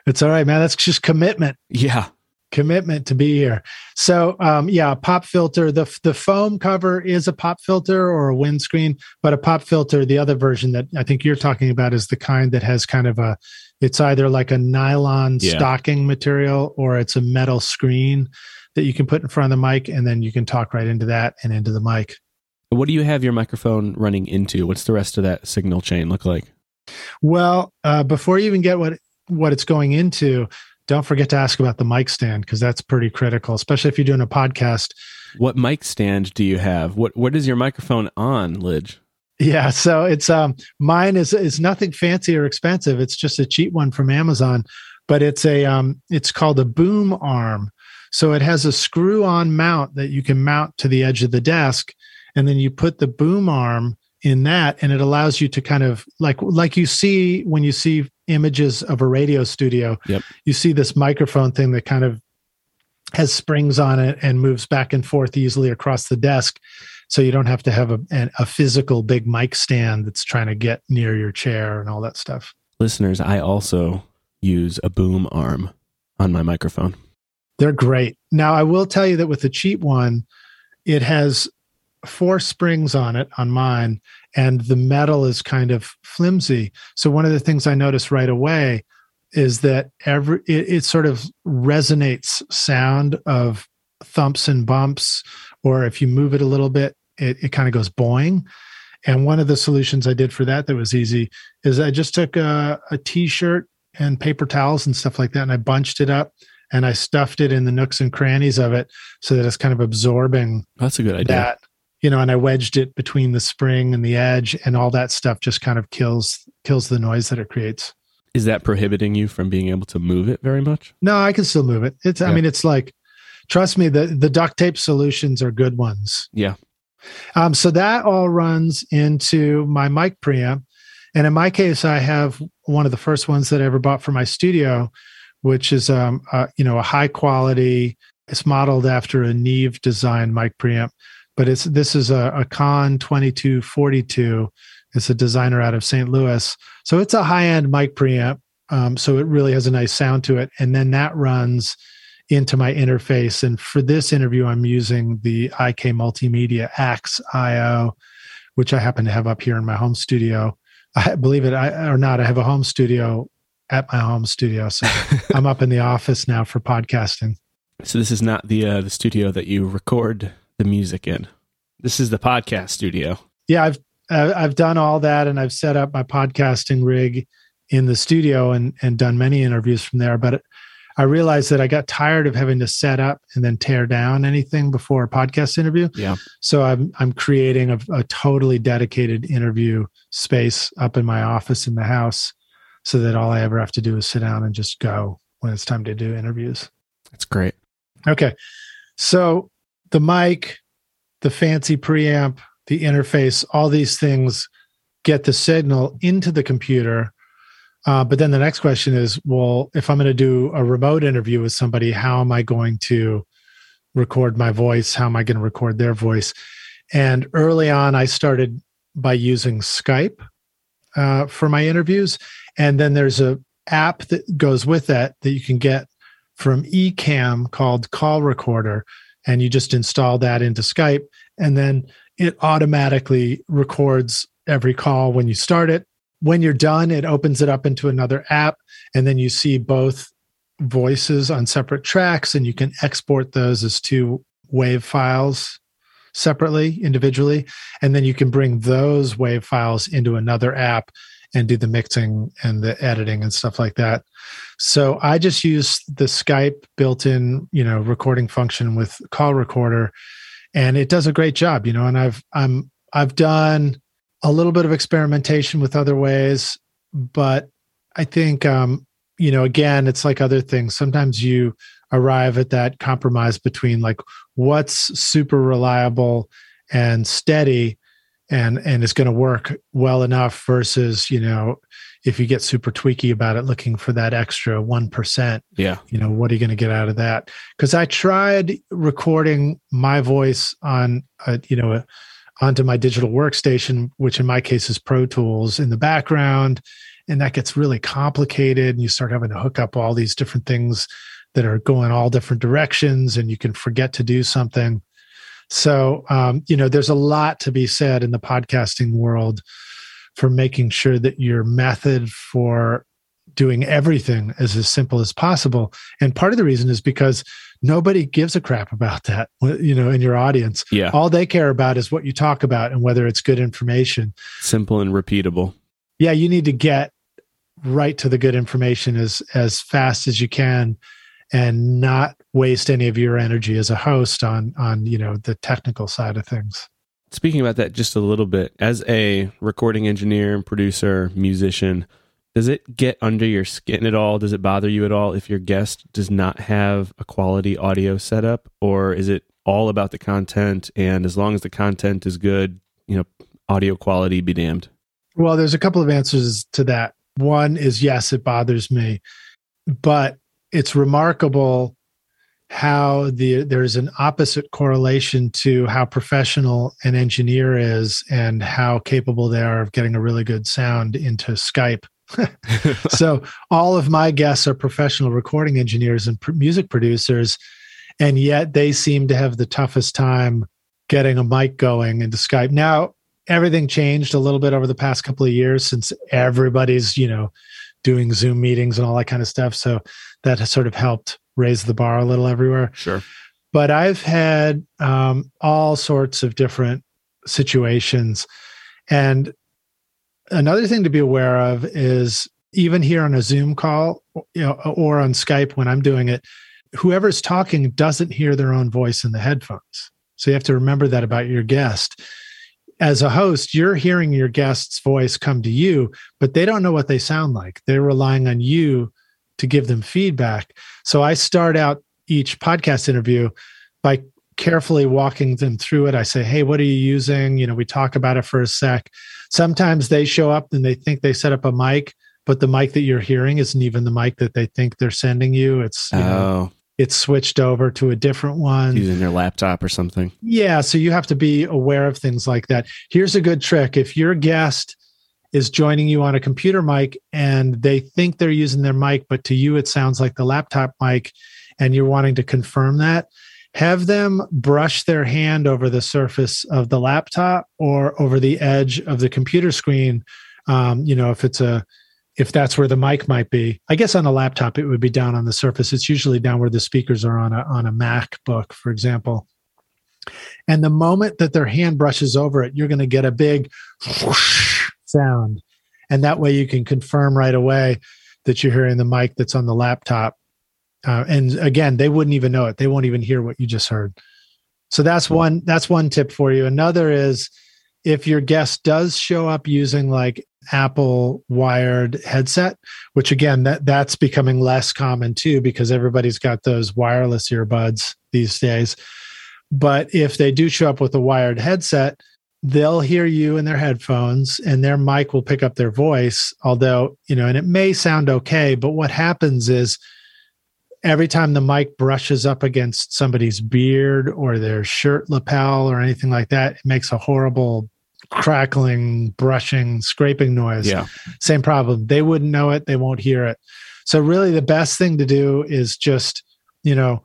It's all right, man. That's just commitment. Yeah. Commitment to be here. So, um, yeah, pop filter. The the foam cover is a pop filter or a windscreen, but a pop filter, the other version that I think you're talking about, is the kind that has kind of a, it's either like a nylon yeah. stocking material, or it's a metal screen that you can put in front of the mic, and then you can talk right into that and into the mic. What do you have your microphone running into? What's the rest of that signal chain look like? Well, uh, before you even get what what it's going into, don't forget to ask about the mic stand, because that's pretty critical, especially if you're doing a podcast. What mic stand do you have? What what is your microphone on, Lij? Yeah, so it's um mine is is nothing fancy or expensive. It's just a cheap one from Amazon, but it's a um it's called a boom arm. So it has a screw-on mount that you can mount to the edge of the desk, and then you put the boom arm in that, and it allows you to kind of like like you see when you see images of a radio studio, yep. you see this microphone thing that kind of has springs on it and moves back and forth easily across the desk, so you don't have to have a, a physical big mic stand that's trying to get near your chair and all that stuff. Listeners, I also use a boom arm on my microphone. They're great. Now, I will tell you that with the cheap one, it has four springs on it, on mine, and the metal is kind of flimsy. So one of the things I noticed right away is that every it, it sort of resonates sound of thumps and bumps, or if you move it a little bit, it, it kind of goes boing. And one of the solutions I did for that that was easy is I just took a, a T-shirt and paper towels and stuff like that, and I bunched it up, and I stuffed it in the nooks and crannies of it so that it's kind of absorbing. That's a good idea. That. You know, and I wedged it between the spring and the edge, and all that stuff just kind of kills kills the noise that it creates. Is that prohibiting you from being able to move it very much? No, I can still move it. It's yeah. I mean, it's like, trust me, the, the duct tape solutions are good ones. Yeah. Um, so that all runs into my mic preamp. And in my case, I have one of the first ones that I ever bought for my studio, which is, um, uh, you know, a high quality, it's modeled after a Neve design mic preamp. But it's this is a, a Con twenty-two forty-two. It's a designer out of Saint Louis. So it's a high-end mic preamp. Um, so it really has a nice sound to it. And then that runs into my interface. And for this interview, I'm using the I K Multimedia Axe I O, which I happen to have up here in my home studio. I believe it I, or not, I have a home studio at my home studio. So I'm up in the office now for podcasting. So this is not the uh, the studio that you record the music in. This is the podcast studio. Yeah, I've uh, I've done all that, and I've set up my podcasting rig in the studio and and done many interviews from there. But I realized that I got tired of having to set up and then tear down anything before a podcast interview. Yeah. So I'm I'm creating a, a totally dedicated interview space up in my office in the house, so that all I ever have to do is sit down and just go when it's time to do interviews. That's great. Okay, so. The mic, the fancy preamp, the interface, all these things get the signal into the computer. Uh, but then the next question is, well, if I'm going to do a remote interview with somebody, how am I going to record my voice? How am I going to record their voice? And early on, I started by using Skype uh, for my interviews. And then there's an app that goes with that that you can get from Ecamm called Call Recorder. And you just install that into Skype, and then it automatically records every call when you start it. When you're done, it opens it up into another app, and then you see both voices on separate tracks, and you can export those as two WAV files separately, individually. And then you can bring those WAV files into another app and do the mixing and the editing and stuff like that. So I just use the Skype built-in, you know, recording function with Call Recorder, and it does a great job, you know, and I've I'm I've done a little bit of experimentation with other ways, but I think um, you know, again, it's like other things. Sometimes you arrive at that compromise between like what's super reliable and steady and and is going to work well enough versus, you know, if you get super tweaky about it, looking for that extra one percent, yeah, you know, what are you going to get out of that? Because I tried recording my voice on, a, you know, a, onto my digital workstation, which in my case is Pro Tools in the background, and that gets really complicated, and you start having to hook up all these different things that are going all different directions, and you can forget to do something. So, um, you know, there's a lot to be said in the podcasting world for making sure that your method for doing everything is as simple as possible. And part of the reason is because nobody gives a crap about that, you know, in your audience. Yeah. All they care about is what you talk about and whether it's good information. Simple and repeatable. Yeah, you need to get right to the good information as as fast as you can and not waste any of your energy as a host on on, you know, the technical side of things. Speaking about that just a little bit, as a recording engineer and producer, musician, does it get under your skin at all? Does it bother you at all if your guest does not have a quality audio setup? Or is it all about the content? And as long as the content is good, you know, audio quality be damned? Well, there's a couple of answers to that. One is yes, it bothers me, but it's remarkable how the there's an opposite correlation to how professional an engineer is and how capable they are of getting a really good sound into Skype. So all of my guests are professional recording engineers and pr- music producers, and yet they seem to have the toughest time getting a mic going into Skype. Now, everything changed a little bit over the past couple of years since everybody's, you know, doing Zoom meetings and all that kind of stuff. So that has sort of helped raise the bar a little everywhere. Sure. But I've had um, all sorts of different situations. And another thing to be aware of is even here on a Zoom call, you know, or on Skype when I'm doing it, whoever's talking doesn't hear their own voice in the headphones. So you have to remember that about your guest. As a host, you're hearing your guest's voice come to you, but they don't know what they sound like. They're relying on you to give them feedback. So I start out each podcast interview by carefully walking them through it. I say, hey, what are you using? You know, we talk about it for a sec. Sometimes they show up and they think they set up a mic, but the mic that you're hearing isn't even the mic that they think they're sending you. It's, you oh. know, it's switched over to a different one. Using their laptop or something. Yeah. So you have to be aware of things like that. Here's a good trick. If your guest is joining you on a computer mic and they think they're using their mic, but to you, it sounds like the laptop mic and you're wanting to confirm that, have them brush their hand over the surface of the laptop or over the edge of the computer screen. Um, you know, if it's a, if that's where the mic might be, I guess on a laptop, it would be down on the surface. It's usually down where the speakers are on a, on a MacBook, for example. And the moment that their hand brushes over it, you're going to get a big whoosh sound. And that way you can confirm right away that you're hearing the mic that's on the laptop. Uh, and again, they wouldn't even know it. They won't even hear what you just heard. So that's one, that's one tip for you. Another is if your guest does show up using like Apple wired headset, which again, that that's becoming less common too, because everybody's got those wireless earbuds these days. But if they do show up with a wired headset, they'll hear you in their headphones and their mic will pick up their voice. Although, you know, and it may sound okay, but what happens is every time the mic brushes up against somebody's beard or their shirt lapel or anything like that, it makes a horrible crackling, brushing, scraping noise. Yeah. Same problem. They wouldn't know it. They won't hear it. So really the best thing to do is just, you know,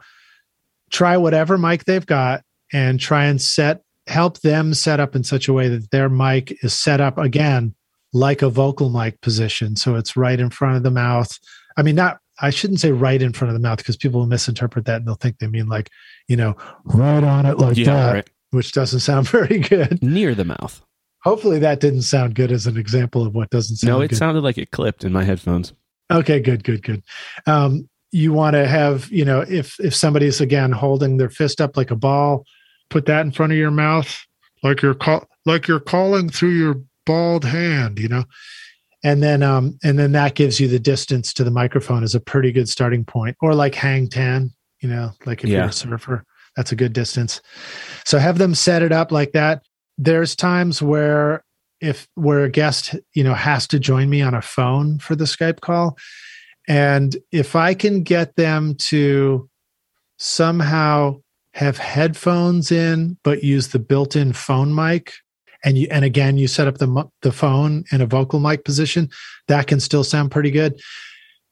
try whatever mic they've got and try and set, help them set up in such a way that their mic is set up again, like a vocal mic position. So it's right in front of the mouth. I mean, not, I shouldn't say right in front of the mouth because people will misinterpret that and they'll think they mean like, you know, right on it like yeah, that, right. Which doesn't sound very good. Near the mouth. Hopefully that didn't sound good as an example of what doesn't sound good. No, it good. sounded like it clipped in my headphones. Okay, good, good, good. Um, you want to have, you know, if if somebody's, again, holding their fist up like a ball, put that in front of your mouth like you're, call- like you're calling through your bald hand, you know. And then um, and then that gives you the distance to the microphone as a pretty good starting point. Or like hang ten, you know, like if yeah. you're a surfer, that's a good distance. So have them set it up like that. There's times where if where a guest, you know, has to join me on a phone for the Skype call. And if I can get them to somehow have headphones in, but use the built-in phone mic, and you, and again, you set up the the phone in a vocal mic position, that can still sound pretty good.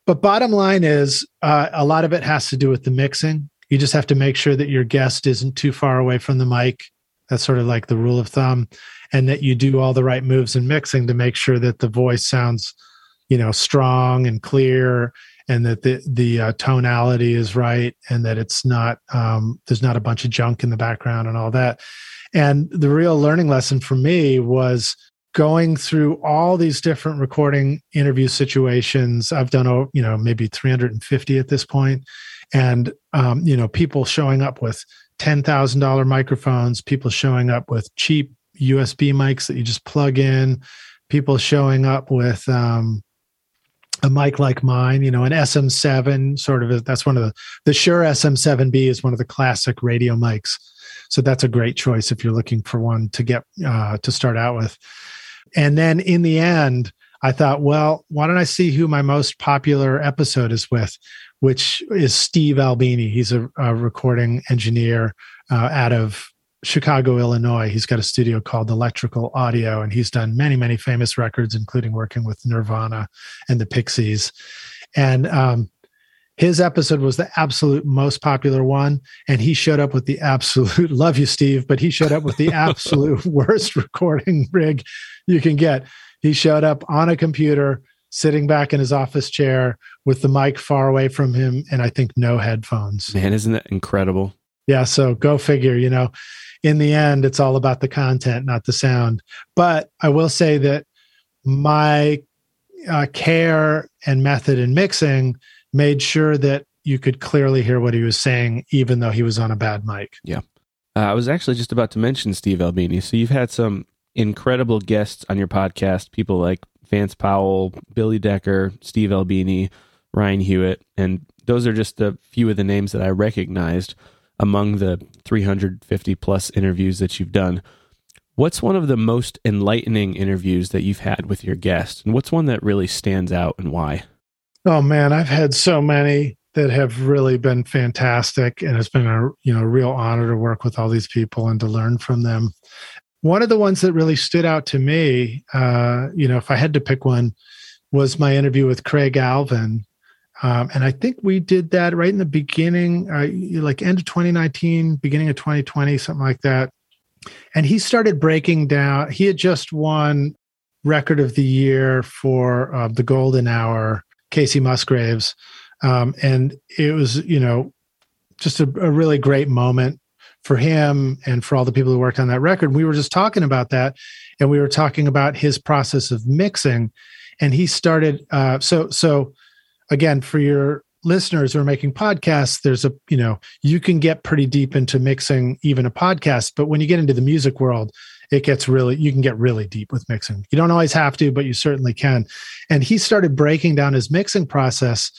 But bottom line is, uh, a lot of it has to do with the mixing. You just have to make sure that your guest isn't too far away from the mic. That's sort of like the rule of thumb, and that you do all the right moves in mixing to make sure that the voice sounds, you know, strong and clear, and that the the uh, tonality is right, and that it's not um, there's not a bunch of junk in the background and all that. And the real learning lesson for me was going through all these different recording interview situations. I've done, you know, maybe three hundred fifty at this point, and um, you know, people showing up with ten thousand dollars microphones, people showing up with cheap U S B mics that you just plug in, people showing up with um, a mic like mine, you know, an S M seven sort of. A, that's one of the, the Shure S M seven B is one of the classic radio mics. So that's a great choice if you're looking for one to get, uh, to start out with. And then in the end, I thought, well, why don't I see who my most popular episode is with, which is Steve Albini. He's a, a recording engineer uh, out of Chicago, Illinois. He's got a studio called Electrical Audio, and he's done many, many famous records, including working with Nirvana and the Pixies. And um, his episode was the absolute most popular one, and he showed up with the absolute, love you, Steve, but he showed up with the absolute worst recording rig you can get. He showed up on a computer, sitting back in his office chair with the mic far away from him, and I think no headphones. Man, isn't that incredible? Yeah, so go figure, you know. In the end, it's all about the content, not the sound. But I will say that my uh, care and method in mixing made sure that you could clearly hear what he was saying, even though he was on a bad mic. Yeah. Uh, I was actually just about to mention Steve Albini. So you've had some incredible guests on your podcast, people like Vance Powell, Billy Decker, Steve Albini, Ryan Hewitt, and those are just a few of the names that I recognized among the three hundred fifty plus interviews that you've done. What's one of the most enlightening interviews that you've had with your guest? And what's one that really stands out, and why? Oh man, I've had so many that have really been fantastic, and it's been a, you know, real honor to work with all these people and to learn from them. One of the ones that really stood out to me, uh, you know, if I had to pick one, was my interview with Craig Alvin. Um, and I think we did that right in the beginning, uh, like end of twenty nineteen, beginning of twenty twenty, something like that. And he started breaking down. He had just won Record of the Year for uh, the Golden Hour, Casey Musgraves. Um, and it was, you know, just a, a really great moment for him and for all the people who worked on that record. We were just talking about that, and we were talking about his process of mixing. And he started, uh, so, so, again, for your listeners who are making podcasts, there's a, you know, you can get pretty deep into mixing, even a podcast, but when you get into the music world, it gets really, you can get really deep with mixing. You don't always have to, but you certainly can. And he started breaking down his mixing process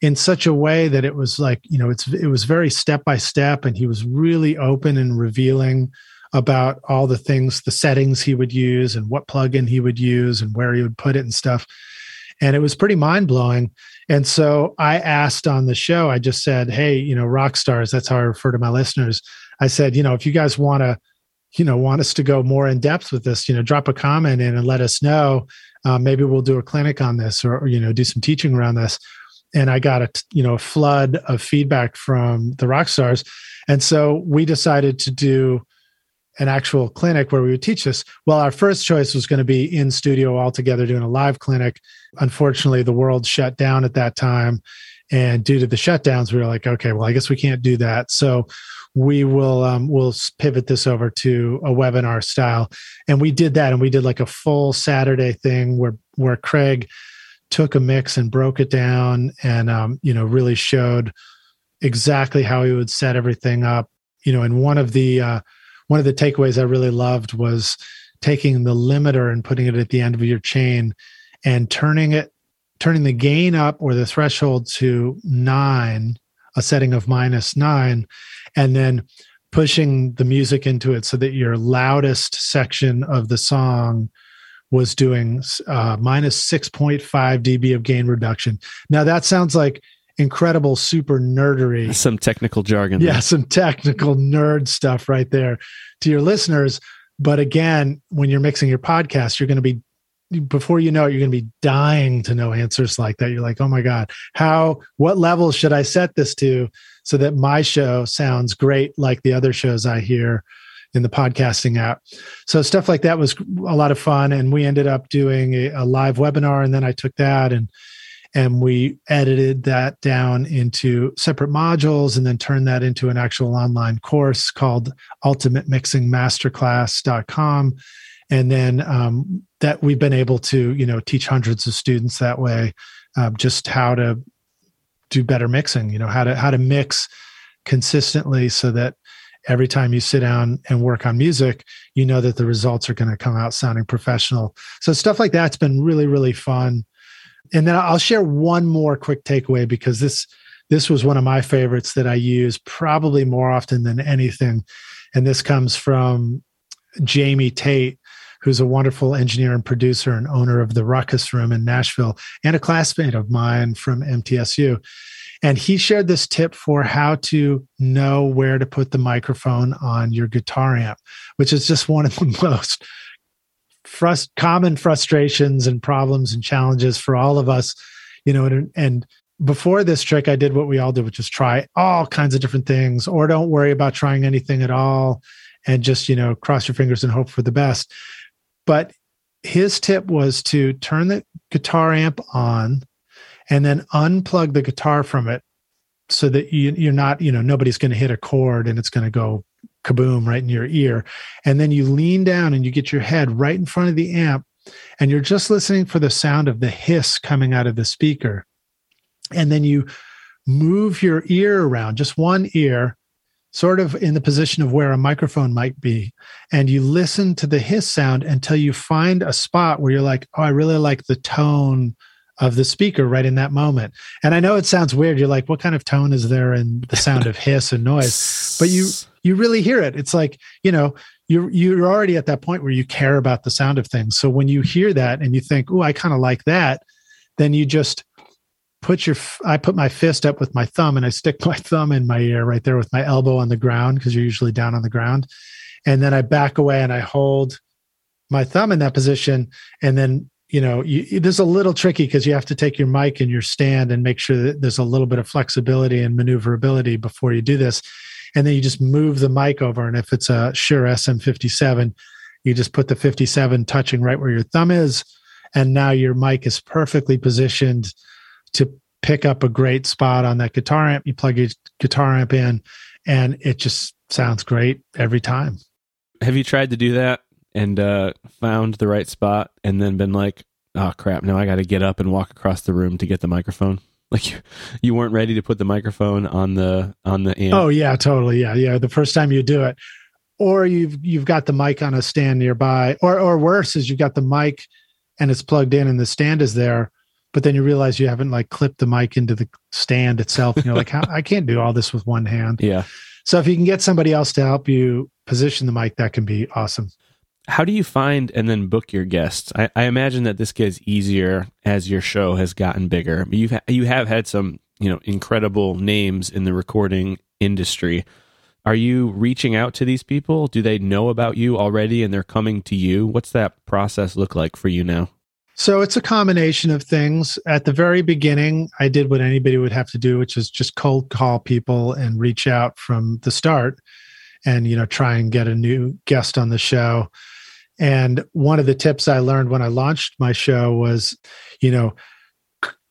in such a way that it was like, you know, it's, it was very step by step, and he was really open and revealing about all the things, the settings he would use and what plugin he would use and where he would put it and stuff. And it was pretty mind-blowing. And so I asked on the show, I just said, hey, you know, rock stars, that's how I refer to my listeners. I said, you know, if you guys want to, you know, want us to go more in depth with this, you know, drop a comment in and let us know. Uh, maybe we'll do a clinic on this, or, or, you know, do some teaching around this. And I got a, you know, flood of feedback from the rock stars. And so we decided to do an actual clinic where we would teach this. Well, our first choice was going to be in studio all together doing a live clinic. Unfortunately, the world shut down at that time. And due to the shutdowns, we were like, okay, well, I guess we can't do that. So we will, um, we'll pivot this over to a webinar style. And we did that. And we did like a full Saturday thing where, where Craig took a mix and broke it down and, um, you know, really showed exactly how he would set everything up. You know, and one of the, uh, One of the takeaways I really loved was taking the limiter and putting it at the end of your chain and turning it, turning the gain up or the threshold to nine a setting of minus nine, and then pushing the music into it so that your loudest section of the song was doing uh, minus six point five decibels of gain reduction. Now, that sounds like incredible super nerdery. Some technical jargon. Yeah, there. Some technical nerd stuff right there to your listeners. But again, when you're mixing your podcast, you're going to be, before you know it, you're going to be dying to know answers like that. You're like, oh my God, how, what level should I set this to so that my show sounds great like the other shows I hear in the podcasting app? So stuff like that was a lot of fun. And we ended up doing a, a live webinar. And then I took that and and we edited that down into separate modules and then turned that into an actual online course called ultimate mixing masterclass dot com. And then um, that we've been able to, you know, teach hundreds of students that way, uh, just how to do better mixing, you know, how to how to mix consistently so that every time you sit down and work on music, you know that the results are going to come out sounding professional. So stuff like that's been really, really fun. And then I'll share one more quick takeaway, because this this was one of my favorites that I use probably more often than anything. And this comes from Jamie Tate, who's a wonderful engineer and producer and owner of the Ruckus Room in Nashville and a classmate of mine from M T S U. And he shared this tip for how to know where to put the microphone on your guitar amp, which is just one of the most frust- common frustrations and problems and challenges for all of us. You know, and, and before this trick, I did what we all do, which is try all kinds of different things, or don't worry about trying anything at all and just, you know, cross your fingers and hope for the best. But his tip was to turn the guitar amp on and then unplug the guitar from it so that you, you're not, you know, nobody's going to hit a chord and it's going to go kaboom right in your ear. And then you lean down and you get your head right in front of the amp and you're just listening for the sound of the hiss coming out of the speaker. And then you move your ear around, just one ear, sort of in the position of where a microphone might be. And you listen to the hiss sound until you find a spot where you're like, oh, I really like the tone of the speaker right in that moment. And I know it sounds weird. You're like, what kind of tone is there in the sound of hiss and noise? But you you really hear it. It's like, you know, you're, you're already at that point where you care about the sound of things. So when you hear that and you think, oh, I kind of like that, then you just put your, I put my fist up with my thumb and I stick my thumb in my ear right there with my elbow on the ground, because you're usually down on the ground. And then I back away and I hold my thumb in that position. And then, you know, you, this is a little tricky because you have to take your mic and your stand and make sure that there's a little bit of flexibility and maneuverability before you do this. And then you just move the mic over. And if it's a Shure S M fifty-seven, you just put the fifty-seven touching right where your thumb is. And now your mic is perfectly positioned to pick up a great spot on that guitar amp. You plug your guitar amp in and it just sounds great every time. Have you tried to do that and uh, found the right spot and then been like, oh crap, now I got to get up and walk across the room to get the microphone? Like you, you weren't ready to put the microphone on the on the amp. Oh yeah, totally. Yeah, yeah. The first time you do it, or you've you've got the mic on a stand nearby, or or worse is you've got the mic and it's plugged in and the stand is there, but then you realize you haven't like clipped the mic into the stand itself. And you're like, How, I can't do all this with one hand. Yeah. So if you can get somebody else to help you position the mic, that can be awesome. How do you find and then book your guests? I, I imagine that this gets easier as your show has gotten bigger. You've ha- you have had some, you know, incredible names in the recording industry. Are you reaching out to these people? Do they know about you already and they're coming to you? What's that process look like for you now? So it's a combination of things. At the very beginning, I did what anybody would have to do, which is just cold call people and reach out from the start and, you know, try and get a new guest on the show. And one of the tips I learned when I launched my show was, you know,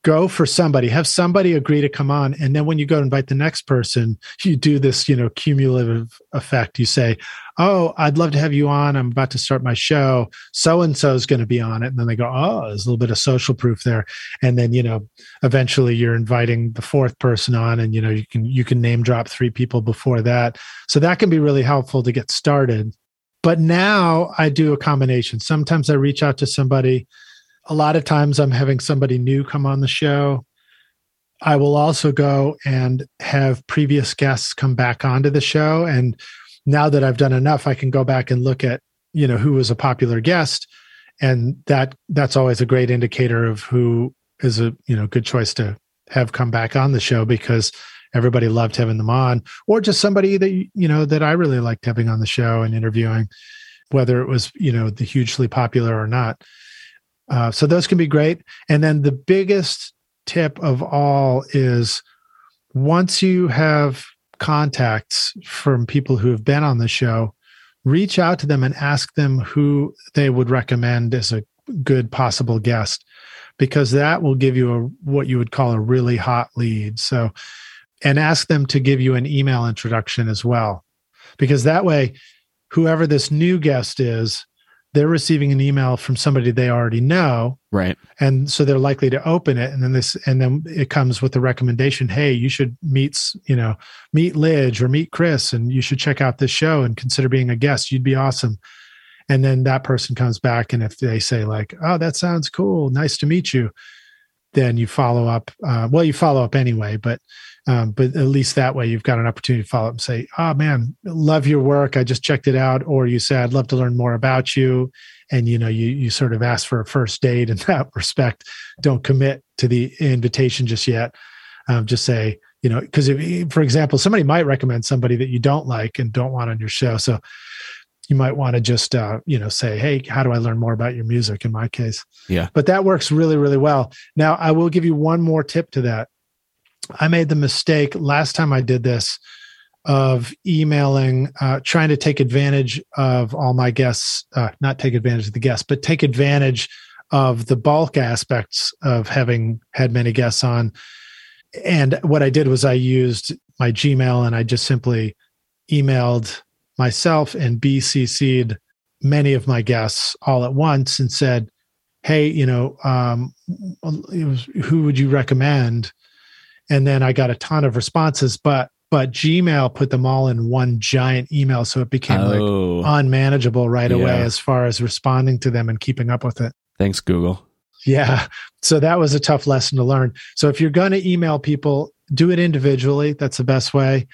go for somebody, have somebody agree to come on. And then when you go invite the next person, you do this, you know, cumulative effect. You say, oh, I'd love to have you on. I'm about to start my show. So-and-so is going to be on it. And then they go, oh, there's a little bit of social proof there. And then, you know, eventually you're inviting the fourth person on and, you know, you can, you can name drop three people before that. So that can be really helpful to get started. But now I do a combination. Sometimes I reach out to somebody. A lot of times I'm having somebody new come on the show. I will also go and have previous guests come back onto the show. And now that I've done enough, I can go back and look at, you know, who was a popular guest. And that that's always a great indicator of who is a, you know, good choice to have come back on the show, because everybody loved having them on, or just somebody that, you know, that I really liked having on the show and interviewing, whether it was, you know, the hugely popular or not. Uh, so those can be great. And then the biggest tip of all is, once you have contacts from people who have been on the show, reach out to them and ask them who they would recommend as a good possible guest, because that will give you a what you would call a really hot lead. So, and ask them to give you an email introduction as well, because that way, whoever this new guest is, they're receiving an email from somebody they already know. Right. And so they're likely to open it. And then this, and then it comes with the recommendation, hey, you should meet, you know, meet Lij or meet Chris, and you should check out this show and consider being a guest. You'd be awesome. And then that person comes back, and if they say like, oh, that sounds cool, nice to meet you, then you follow up. Uh, well, you follow up anyway, but um, but at least that way you've got an opportunity to follow up and say, oh man, love your work, I just checked it out. Or you say, I'd love to learn more about you. And you know, you you sort of ask for a first date in that respect. Don't commit to the invitation just yet. Um, just say, you know, because if, for example, somebody might recommend somebody that you don't like and don't want on your show. So you might want to just, uh, you know, say, hey, how do I learn more about your music, in my case? Yeah. But that works really, really well. Now, I will give you one more tip to that. I made the mistake last time I did this of emailing, uh, trying to take advantage of all my guests, uh, not take advantage of the guests, but take advantage of the bulk aspects of having had many guests on. And what I did was I used my Gmail, and I just simply emailed myself and B C C'd many of my guests all at once and said, hey, you know, um, it was, who would you recommend? And then I got a ton of responses, but but Gmail put them all in one giant email. So it became oh, like unmanageable right yeah. away as far as responding to them and keeping up with it. Thanks, Google. Yeah. So that was a tough lesson to learn. So if you're going to email people, do it individually. That's the best way.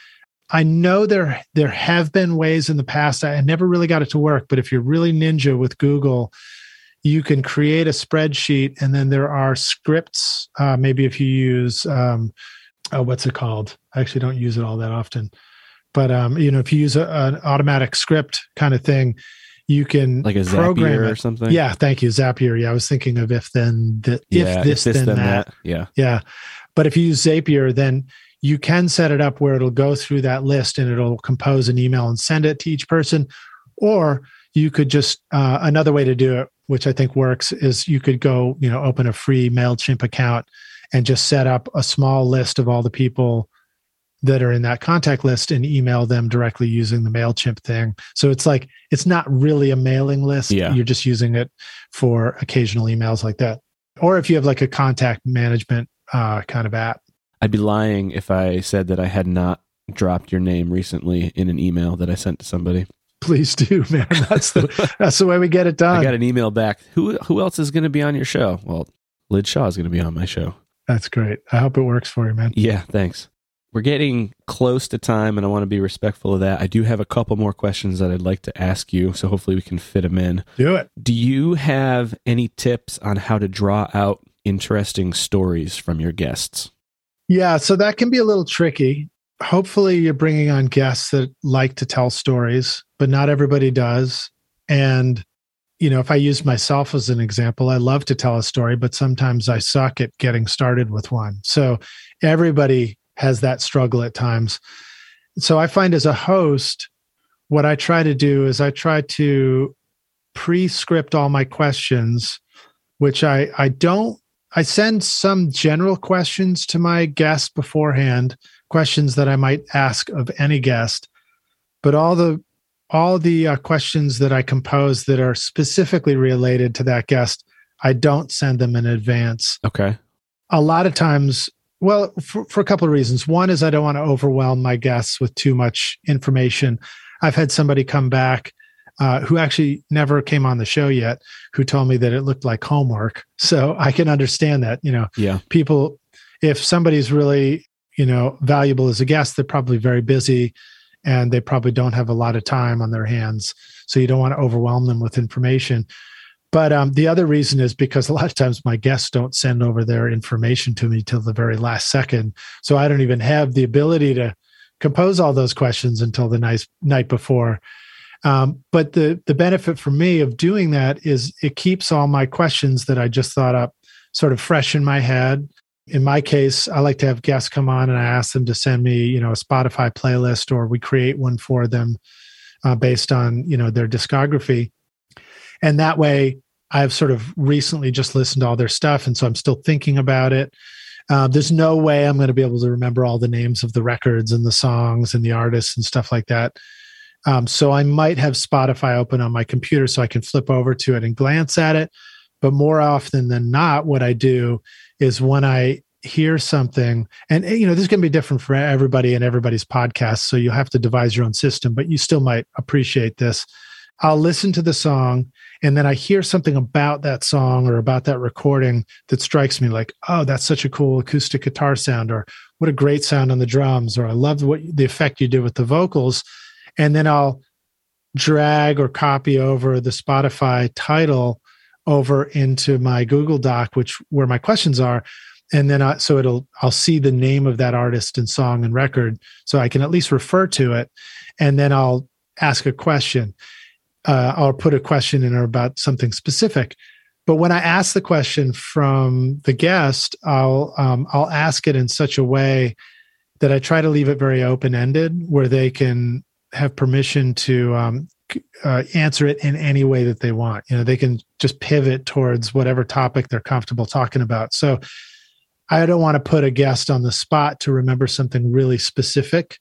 I know there there have been ways in the past. I never really got it to work, but if you're really ninja with Google, you can create a spreadsheet, and then there are scripts. Uh, maybe if you use, um, oh, what's it called? I actually don't use it all that often. But um, you know, if you use a, an automatic script kind of thing, you can like a Zapier or something. Yeah, thank you, Zapier. Yeah, I was thinking of if then the, yeah, if this, if this then, then that. that. Yeah, yeah. But if you use Zapier, then you can set it up where it'll go through that list and it'll compose an email and send it to each person. Or you could just uh, another way to do it, which I think works, is you could go, you know, open a free MailChimp account and just set up a small list of all the people that are in that contact list and email them directly using the MailChimp thing. So it's like, it's not really a mailing list. Yeah. You're just using it for occasional emails like that. Or if you have like a contact management uh, kind of app. I'd be lying if I said that I had not dropped your name recently in an email that I sent to somebody. Please do, man. That's the that's the way we get it done. I got an email back. Who who else is going to be on your show? Well, Lij Shaw is going to be on my show. That's great. I hope it works for you, man. Yeah, thanks. We're getting close to time, and I want to be respectful of that. I do have a couple more questions that I'd like to ask you, so hopefully we can fit them in. Do it. Do you have any tips on how to draw out interesting stories from your guests? Yeah, so that can be a little tricky. Hopefully you're bringing on guests that like to tell stories, but not everybody does. And, you know, if I use myself as an example, I love to tell a story, but sometimes I suck at getting started with one. So everybody has that struggle at times. So I find as a host, what I try to do is I try to pre-script all my questions, which I, I don't, I send some general questions to my guests beforehand, questions that I might ask of any guest, but all the all the uh, questions that I compose that are specifically related to that guest, I don't send them in advance. Okay. A lot of times, well, for, for a couple of reasons. One is I don't want to overwhelm my guests with too much information. I've had somebody come back uh, who actually never came on the show yet, who told me that it looked like homework. So I can understand that, you know, yeah. people... if somebody's really, you know, valuable as a guest, they're probably very busy and they probably don't have a lot of time on their hands. So you don't want to overwhelm them with information. But um, the other reason is because a lot of times my guests don't send over their information to me till the very last second. So I don't even have the ability to compose all those questions until the nice, night before. Um, but the the benefit for me of doing that is it keeps all my questions that I just thought up sort of fresh in my head. In my case, I like to have guests come on and I ask them to send me, you know, a Spotify playlist, or we create one for them uh, based on, you know, their discography. And that way, I've sort of recently just listened to all their stuff, and so I'm still thinking about it. Uh, there's no way I'm going to be able to remember all the names of the records and the songs and the artists and stuff like that. Um, so I might have Spotify open on my computer so I can flip over to it and glance at it. But more often than not, what I do is when I hear something, and you know, this is going to be different for everybody and everybody's podcast, so you'll have to devise your own system, but you still might appreciate this. I'll listen to the song, and then I hear something about that song or about that recording that strikes me like, oh, that's such a cool acoustic guitar sound, or what a great sound on the drums, or I love what the effect you did with the vocals. And then I'll drag or copy over the Spotify title over into my Google Doc, which where my questions are. And then I, so it'll I'll see the name of that artist and song and record, so I can at least refer to it. And then I'll ask a question. Uh, I'll put a question in or about something specific. But when I ask the question from the guest, I'll um, I'll ask it in such a way that I try to leave it very open-ended, where they can have permission to um, uh, answer it in any way that they want. You know, they can just pivot towards whatever topic they're comfortable talking about. So I don't want to put a guest on the spot to remember something really specific,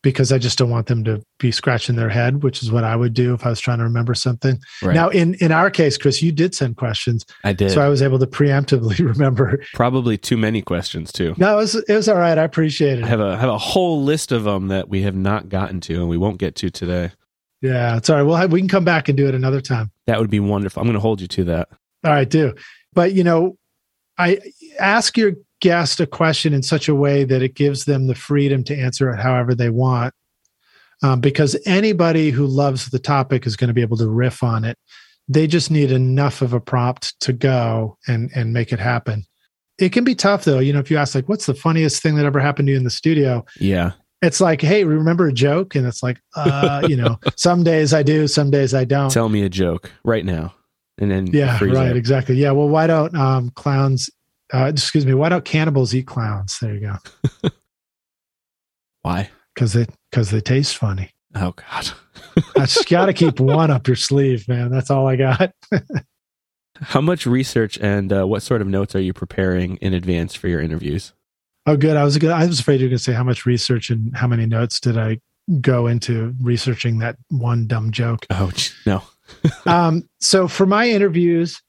because I just don't want them to be scratching their head, which is what I would do if I was trying to remember something. Right. Now, in, in our case, Chris, you did send questions. I did. So I was able to preemptively remember. Probably too many questions, too. No, it was, it was all right. I appreciate it. I have a, have a whole list of them that we have not gotten to and we won't get to today. Yeah, it's all right. We'll have, we can come back and do it another time. That would be wonderful. I'm going to hold you to that. All right, do. But, you know, I ask your guest a question in such a way that it gives them the freedom to answer it however they want, um, because anybody who loves the topic is going to be able to riff on it. They just need enough of a prompt to go and and make it happen. It can be tough, though. You know, if you ask, like, what's the funniest thing that ever happened to you in the studio? Yeah. It's like, hey, remember a joke? And it's like, uh, you know, some days I do, some days I don't. Tell me a joke right now. And then yeah, right, it. Exactly. Yeah, well, why don't um, clowns... Uh, excuse me, why don't cannibals eat clowns? There you go. Why? Because they, because they taste funny. Oh, God. I just got to keep one up your sleeve, man. That's all I got. How much research and uh, what sort of notes are you preparing in advance for your interviews? Oh, good. I was good. I was afraid you were going to say how much research and how many notes did I go into researching that one dumb joke. Oh, no. um, so for my interviews,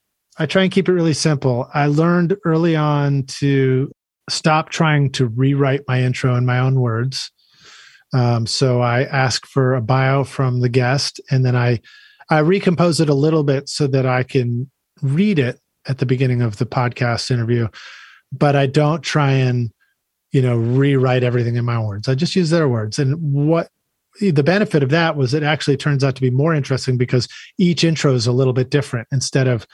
I try and keep it really simple. I learned early on to stop trying to rewrite my intro in my own words. Um, so I ask for a bio from the guest, and then I, I recompose it a little bit so that I can read it at the beginning of the podcast interview. But I don't try and, you know, rewrite everything in my own words. I just use their words. And what the benefit of that was, it actually turns out to be more interesting because each intro is a little bit different. Instead of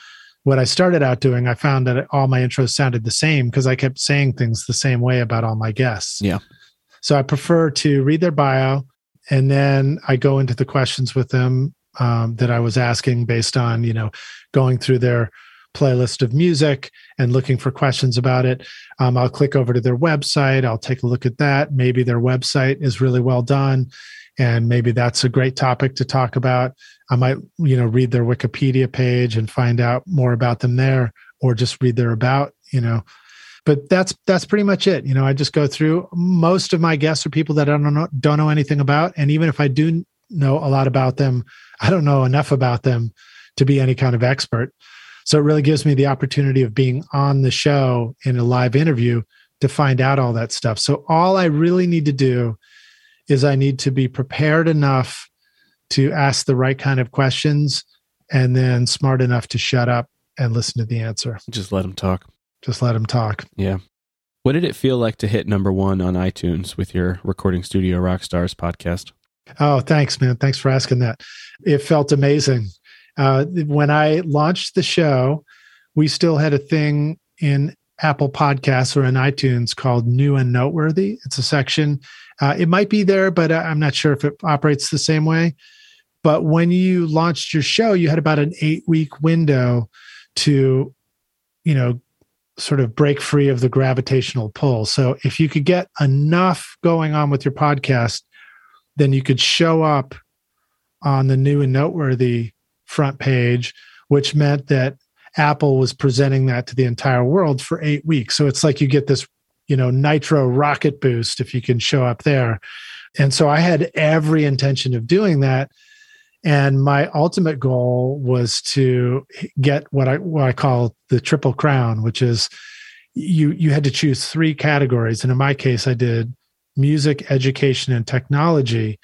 what I started out doing, I found that all my intros sounded the same because I kept saying things the same way about all my guests. Yeah. So I prefer to read their bio, and then I go into the questions with them um, that I was asking based on, you know, going through their playlist of music and looking for questions about it. Um, I'll click over to their website. I'll take a look at that. Maybe their website is really well done, and maybe that's a great topic to talk about. I might, you know, read their Wikipedia page and find out more about them there, or just read their about, you know. But that's that's pretty much it. You know, I just go through. Most of my guests are people that I don't know don't know anything about, and even if I do know a lot about them, I don't know enough about them to be any kind of expert. So it really gives me the opportunity of being on the show in a live interview to find out all that stuff. So all I really need to do is I need to be prepared enough to ask the right kind of questions, and then smart enough to shut up and listen to the answer. Just let them talk. Just let them talk. Yeah. What did it feel like to hit number one on iTunes with your Recording Studio Rockstars podcast? Oh, thanks, man. Thanks for asking that. It felt amazing. Uh, when I launched the show, we still had a thing in Apple Podcasts or in iTunes called New and Noteworthy. It's a section. Uh, it might be there, but I'm not sure if it operates the same way. But when you launched your show, you had about an eight-week window to, you know, sort of break free of the gravitational pull. So if you could get enough going on with your podcast, then you could show up on the New and Noteworthy front page, which meant that Apple was presenting that to the entire world for eight weeks. So it's like you get this, you know, nitro rocket boost if you can show up there. And so I had every intention of doing that. And my ultimate goal was to get what I what I call the triple crown, which is you you had to choose three categories. And in my case, I did music, education, and technology.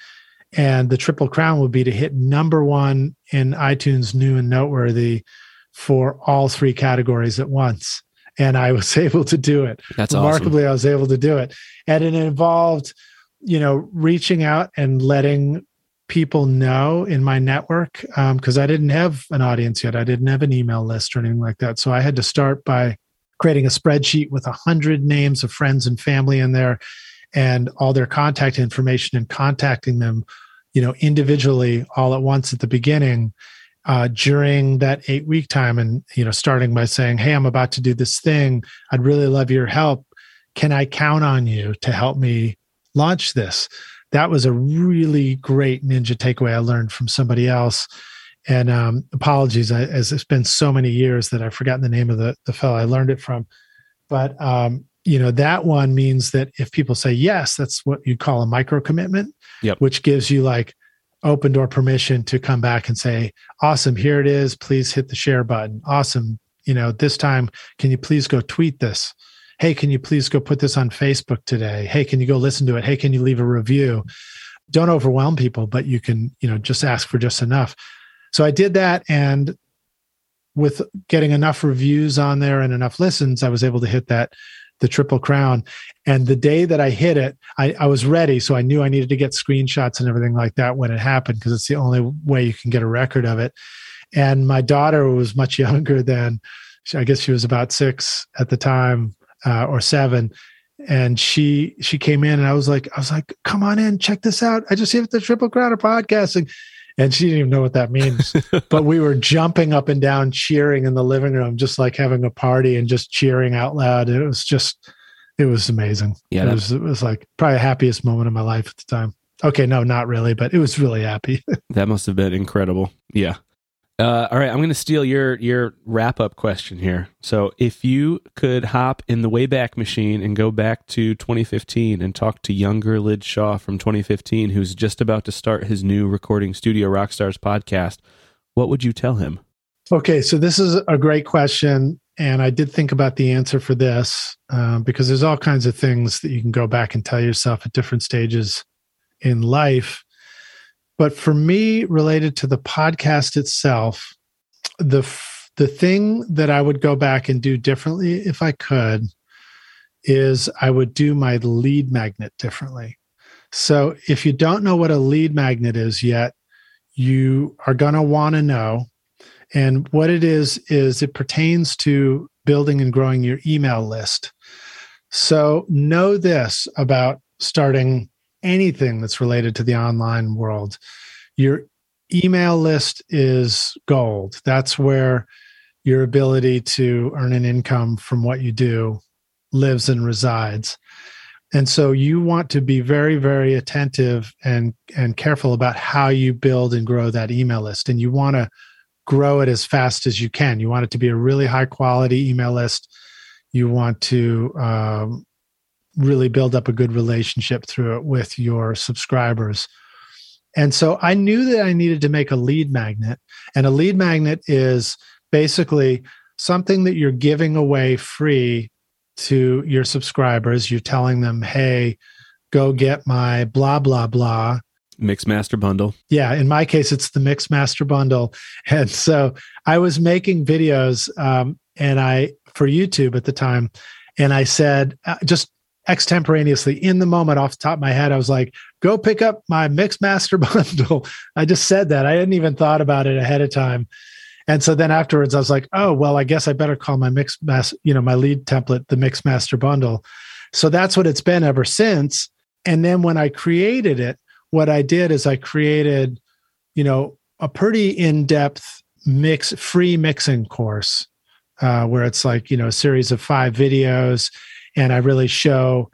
And the triple crown would be to hit number one in iTunes New and Noteworthy for all three categories at once. And I was able to do it. That's Remarkably, awesome. I was able to do it. And it involved, you know, reaching out and letting people know in my network, um, because I didn't have an audience yet. I didn't have an email list or anything like that. So I had to start by creating a spreadsheet with one hundred names of friends and family in there and all their contact information and contacting them, you know, individually all at once at the beginning. Uh, during that eight week time, and, you know, starting by saying, hey, I'm about to do this thing. I'd really love your help. Can I count on you to help me launch this? That was a really great ninja takeaway I learned from somebody else. And um, apologies, I, as it's been so many years that I've forgotten the name of the, the fellow I learned it from. But, um, you know, that one means that if people say yes, that's what you call a micro commitment, yep. Which gives you like open door permission to come back and say, awesome, here it is. Please hit the share button. Awesome. You know, this time, can you please go tweet this? Hey, can you please go put this on Facebook today? Hey, can you go listen to it? Hey, can you leave a review? Don't overwhelm people, but you can, you know, just ask for just enough. So I did that. And with getting enough reviews on there and enough listens, I was able to hit that, the triple crown. And the day that I hit it, I, I was ready. So I knew I needed to get screenshots and everything like that when it happened, because it's the only way you can get a record of it. And my daughter was much younger than, I guess she was about six at the time, uh, or seven. And she, she came in and I was like, I was like, come on in, check this out. I just hit the triple crown of podcasting. And she didn't even know what that means, but we were jumping up and down, cheering in the living room, just like having a party and just cheering out loud. It was just, it was amazing. Yeah, it was, it was like probably the happiest moment of my life at the time. Okay, no, not really, but it was really happy. That must have been incredible. Yeah. Uh, all right, I'm going to steal your your wrap up question here. So, if you could hop in the Wayback Machine and go back to twenty fifteen and talk to younger Lij Shaw from twenty fifteen, who's just about to start his new Recording Studio Rockstars podcast, what would you tell him? Okay, so this is a great question, and I did think about the answer for this uh, because there's all kinds of things that you can go back and tell yourself at different stages in life. But for me, related to the podcast itself, the f- the thing that I would go back and do differently if I could is I would do my lead magnet differently. So if you don't know what a lead magnet is yet, you are going to want to know. And what it is, is it pertains to building and growing your email list. So know this about starting anything that's related to the online world. Your email list is gold. That's where your ability to earn an income from what you do lives and resides. And so you want to be very, very attentive and, and careful about how you build and grow that email list. And you want to grow it as fast as you can. You want it to be a really high quality email list. You want to, um, really build up a good relationship through it with your subscribers. And so I knew that I needed to make a lead magnet. And a lead magnet is basically something that you're giving away free to your subscribers. You're telling them, hey, go get my blah, blah, blah. Mixmaster Bundle. Yeah. In my case, it's the Mixmaster Bundle. And so I was making videos um, and I for YouTube at the time. And I said, uh, just extemporaneously in the moment off the top of my head, I was like, go pick up my Mixmaster bundle. I just said that. I hadn't even thought about it ahead of time. And so then afterwards I was like, oh, well, I guess I better call my Mixmaster, you know, my lead template, the Mixmaster bundle. So that's what it's been ever since. And then when I created it, what I did is I created, you know, a pretty in-depth mix, free mixing course, uh, where it's like, you know, a series of five videos. And I really show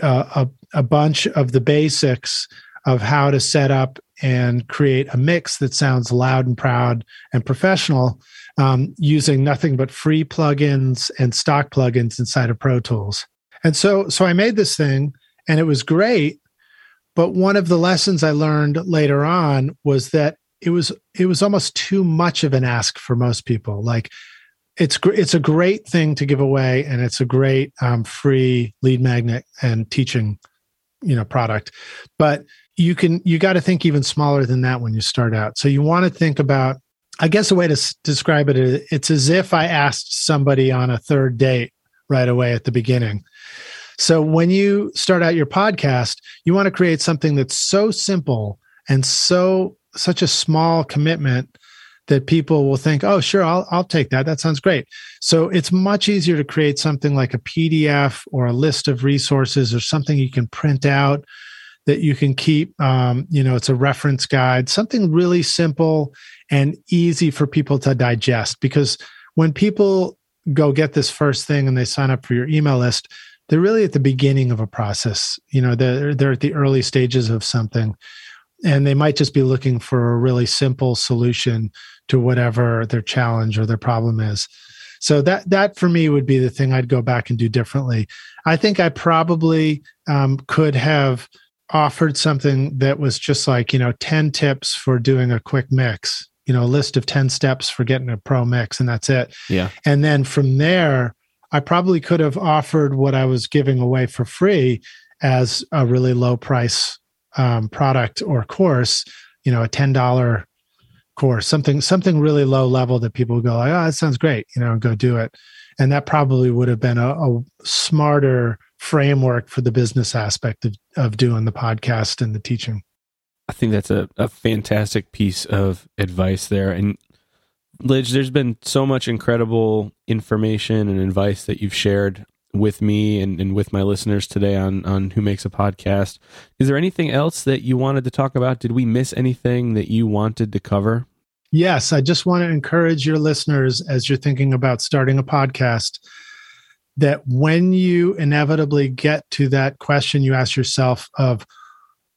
uh, a, a bunch of the basics of how to set up and create a mix that sounds loud and proud and professional, um, using nothing but free plugins and stock plugins inside of Pro Tools. And so, so I made this thing and it was great. But one of the lessons I learned later on was that it was, it was almost too much of an ask for most people. Like, it's, it's a great thing to give away, and it's a great um, free lead magnet and teaching, you know, product. But you can, you got to think even smaller than that when you start out. So you want to think about, I guess a way to s- describe it is, it's as if I asked somebody on a third date right away at the beginning. So when you start out your podcast, you want to create something that's so simple and so such a small commitment that people will think, oh, sure, I'll I'll take that. That sounds great. So it's much easier to create something like a P D F or a list of resources or something you can print out that you can keep. Um, you know, it's a reference guide, something really simple and easy for people to digest. Because when people go get this first thing and they sign up for your email list, they're really at the beginning of a process. You know, they're they're at the early stages of something. And they might just be looking for a really simple solution to whatever their challenge or their problem is. So that that for me would be the thing I'd go back and do differently. I think I probably um, could have offered something that was just like, you know, ten tips for doing a quick mix, you know, a list of ten steps for getting a pro mix, and that's it. Yeah. And then from there, I probably could have offered what I was giving away for free as a really low price Um, product or course, you know, a ten dollars course, something, something really low level that people go like, oh, that sounds great, you know, and go do it. And that probably would have been a, a smarter framework for the business aspect of, of doing the podcast and the teaching. I think that's a, a fantastic piece of advice there. And Lij, there's been so much incredible information and advice that you've shared with me and, and with my listeners today on, on Who Makes a Podcast. Is there anything else that you wanted to talk about? Did we miss anything that you wanted to cover? Yes. I just want to encourage your listeners, as you're thinking about starting a podcast, that when you inevitably get to that question you ask yourself of,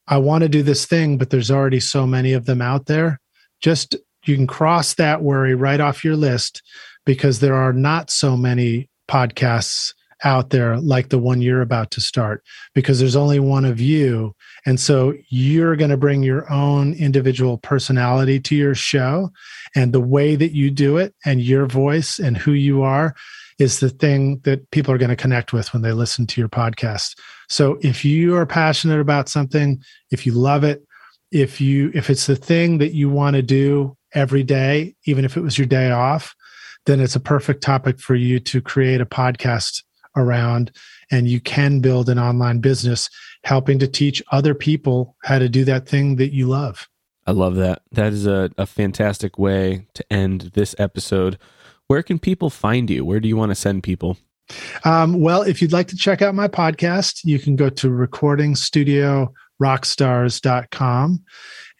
I want to do this thing, but there's already so many of them out there, just, you can cross that worry right off your list, because there are not so many podcasts out there like the one you're about to start, because there's only one of you. And so you're going to bring your own individual personality to your show, and the way that you do it and your voice and who you are is the thing that people are going to connect with when they listen to your podcast. So if you are passionate about something, if you love it, if you, if it's the thing that you want to do every day, even if it was your day off, then it's a perfect topic for you to create a podcast around, and you can build an online business helping to teach other people how to do that thing that you love. I love that. That is a, a fantastic way to end this episode. Where can people find you? Where do you want to send people? Um, well, if you'd like to check out my podcast, you can go to recording studio rockstars dot com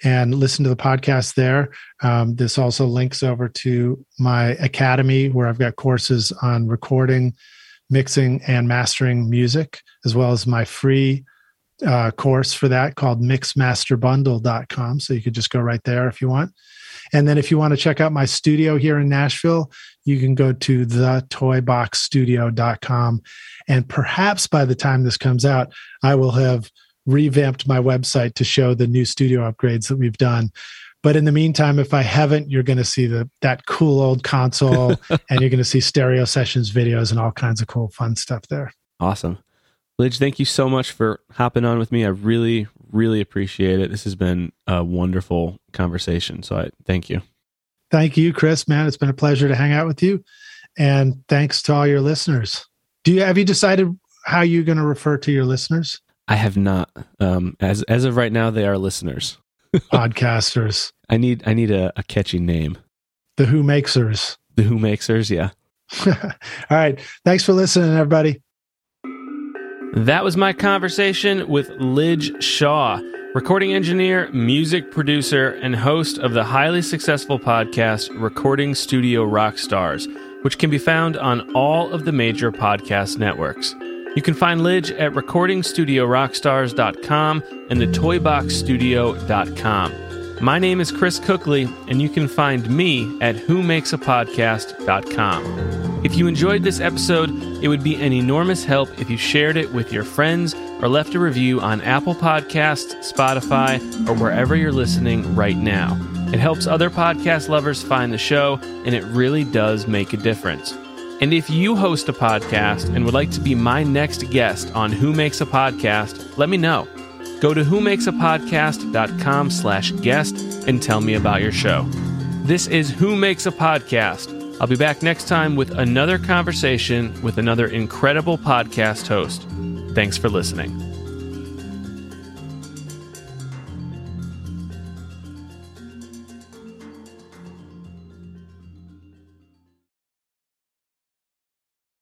and listen to the podcast there. Um, this also links over to my academy, where I've got courses on recording, mixing, and mastering music, as well as my free uh, course for that called mix master bundle dot com. So you could just go right there if you want. And then if you want to check out my studio here in Nashville, you can go to the toy box studio dot com. And perhaps by the time this comes out, I will have revamped my website to show the new studio upgrades that we've done. But in the meantime, if I haven't, you're going to see the, that cool old console, and you're going to see stereo sessions, videos, and all kinds of cool, fun stuff there. Awesome. Lij, thank you so much for hopping on with me. I really, really appreciate it. This has been a wonderful conversation. So I thank you. Thank you, Chris, man. It's been a pleasure to hang out with you. And thanks to all your listeners. Do you have you decided how you're going to refer to your listeners? I have not. Um, as as of right now, they are listeners. Podcasters. I need I need a, a catchy name. The Who Makesers. The Who Makesers, yeah. All right. Thanks for listening, everybody. That was my conversation with Lij Shaw, recording engineer, music producer, and host of the highly successful podcast Recording Studio Rockstars, which can be found on all of the major podcast networks. You can find Lij at recording studio rockstars dot com and the toy box studio dot com. My name is Chris Cookley, and you can find me at who makes a podcast dot com. If you enjoyed this episode, it would be an enormous help if you shared it with your friends or left a review on Apple Podcasts, Spotify, or wherever you're listening right now. It helps other podcast lovers find the show, and it really does make a difference. And if you host a podcast and would like to be my next guest on Who Makes a Podcast, let me know. Go to who makes a podcast dot com slash guest and tell me about your show. This is Who Makes a Podcast. I'll be back next time with another conversation with another incredible podcast host. Thanks for listening.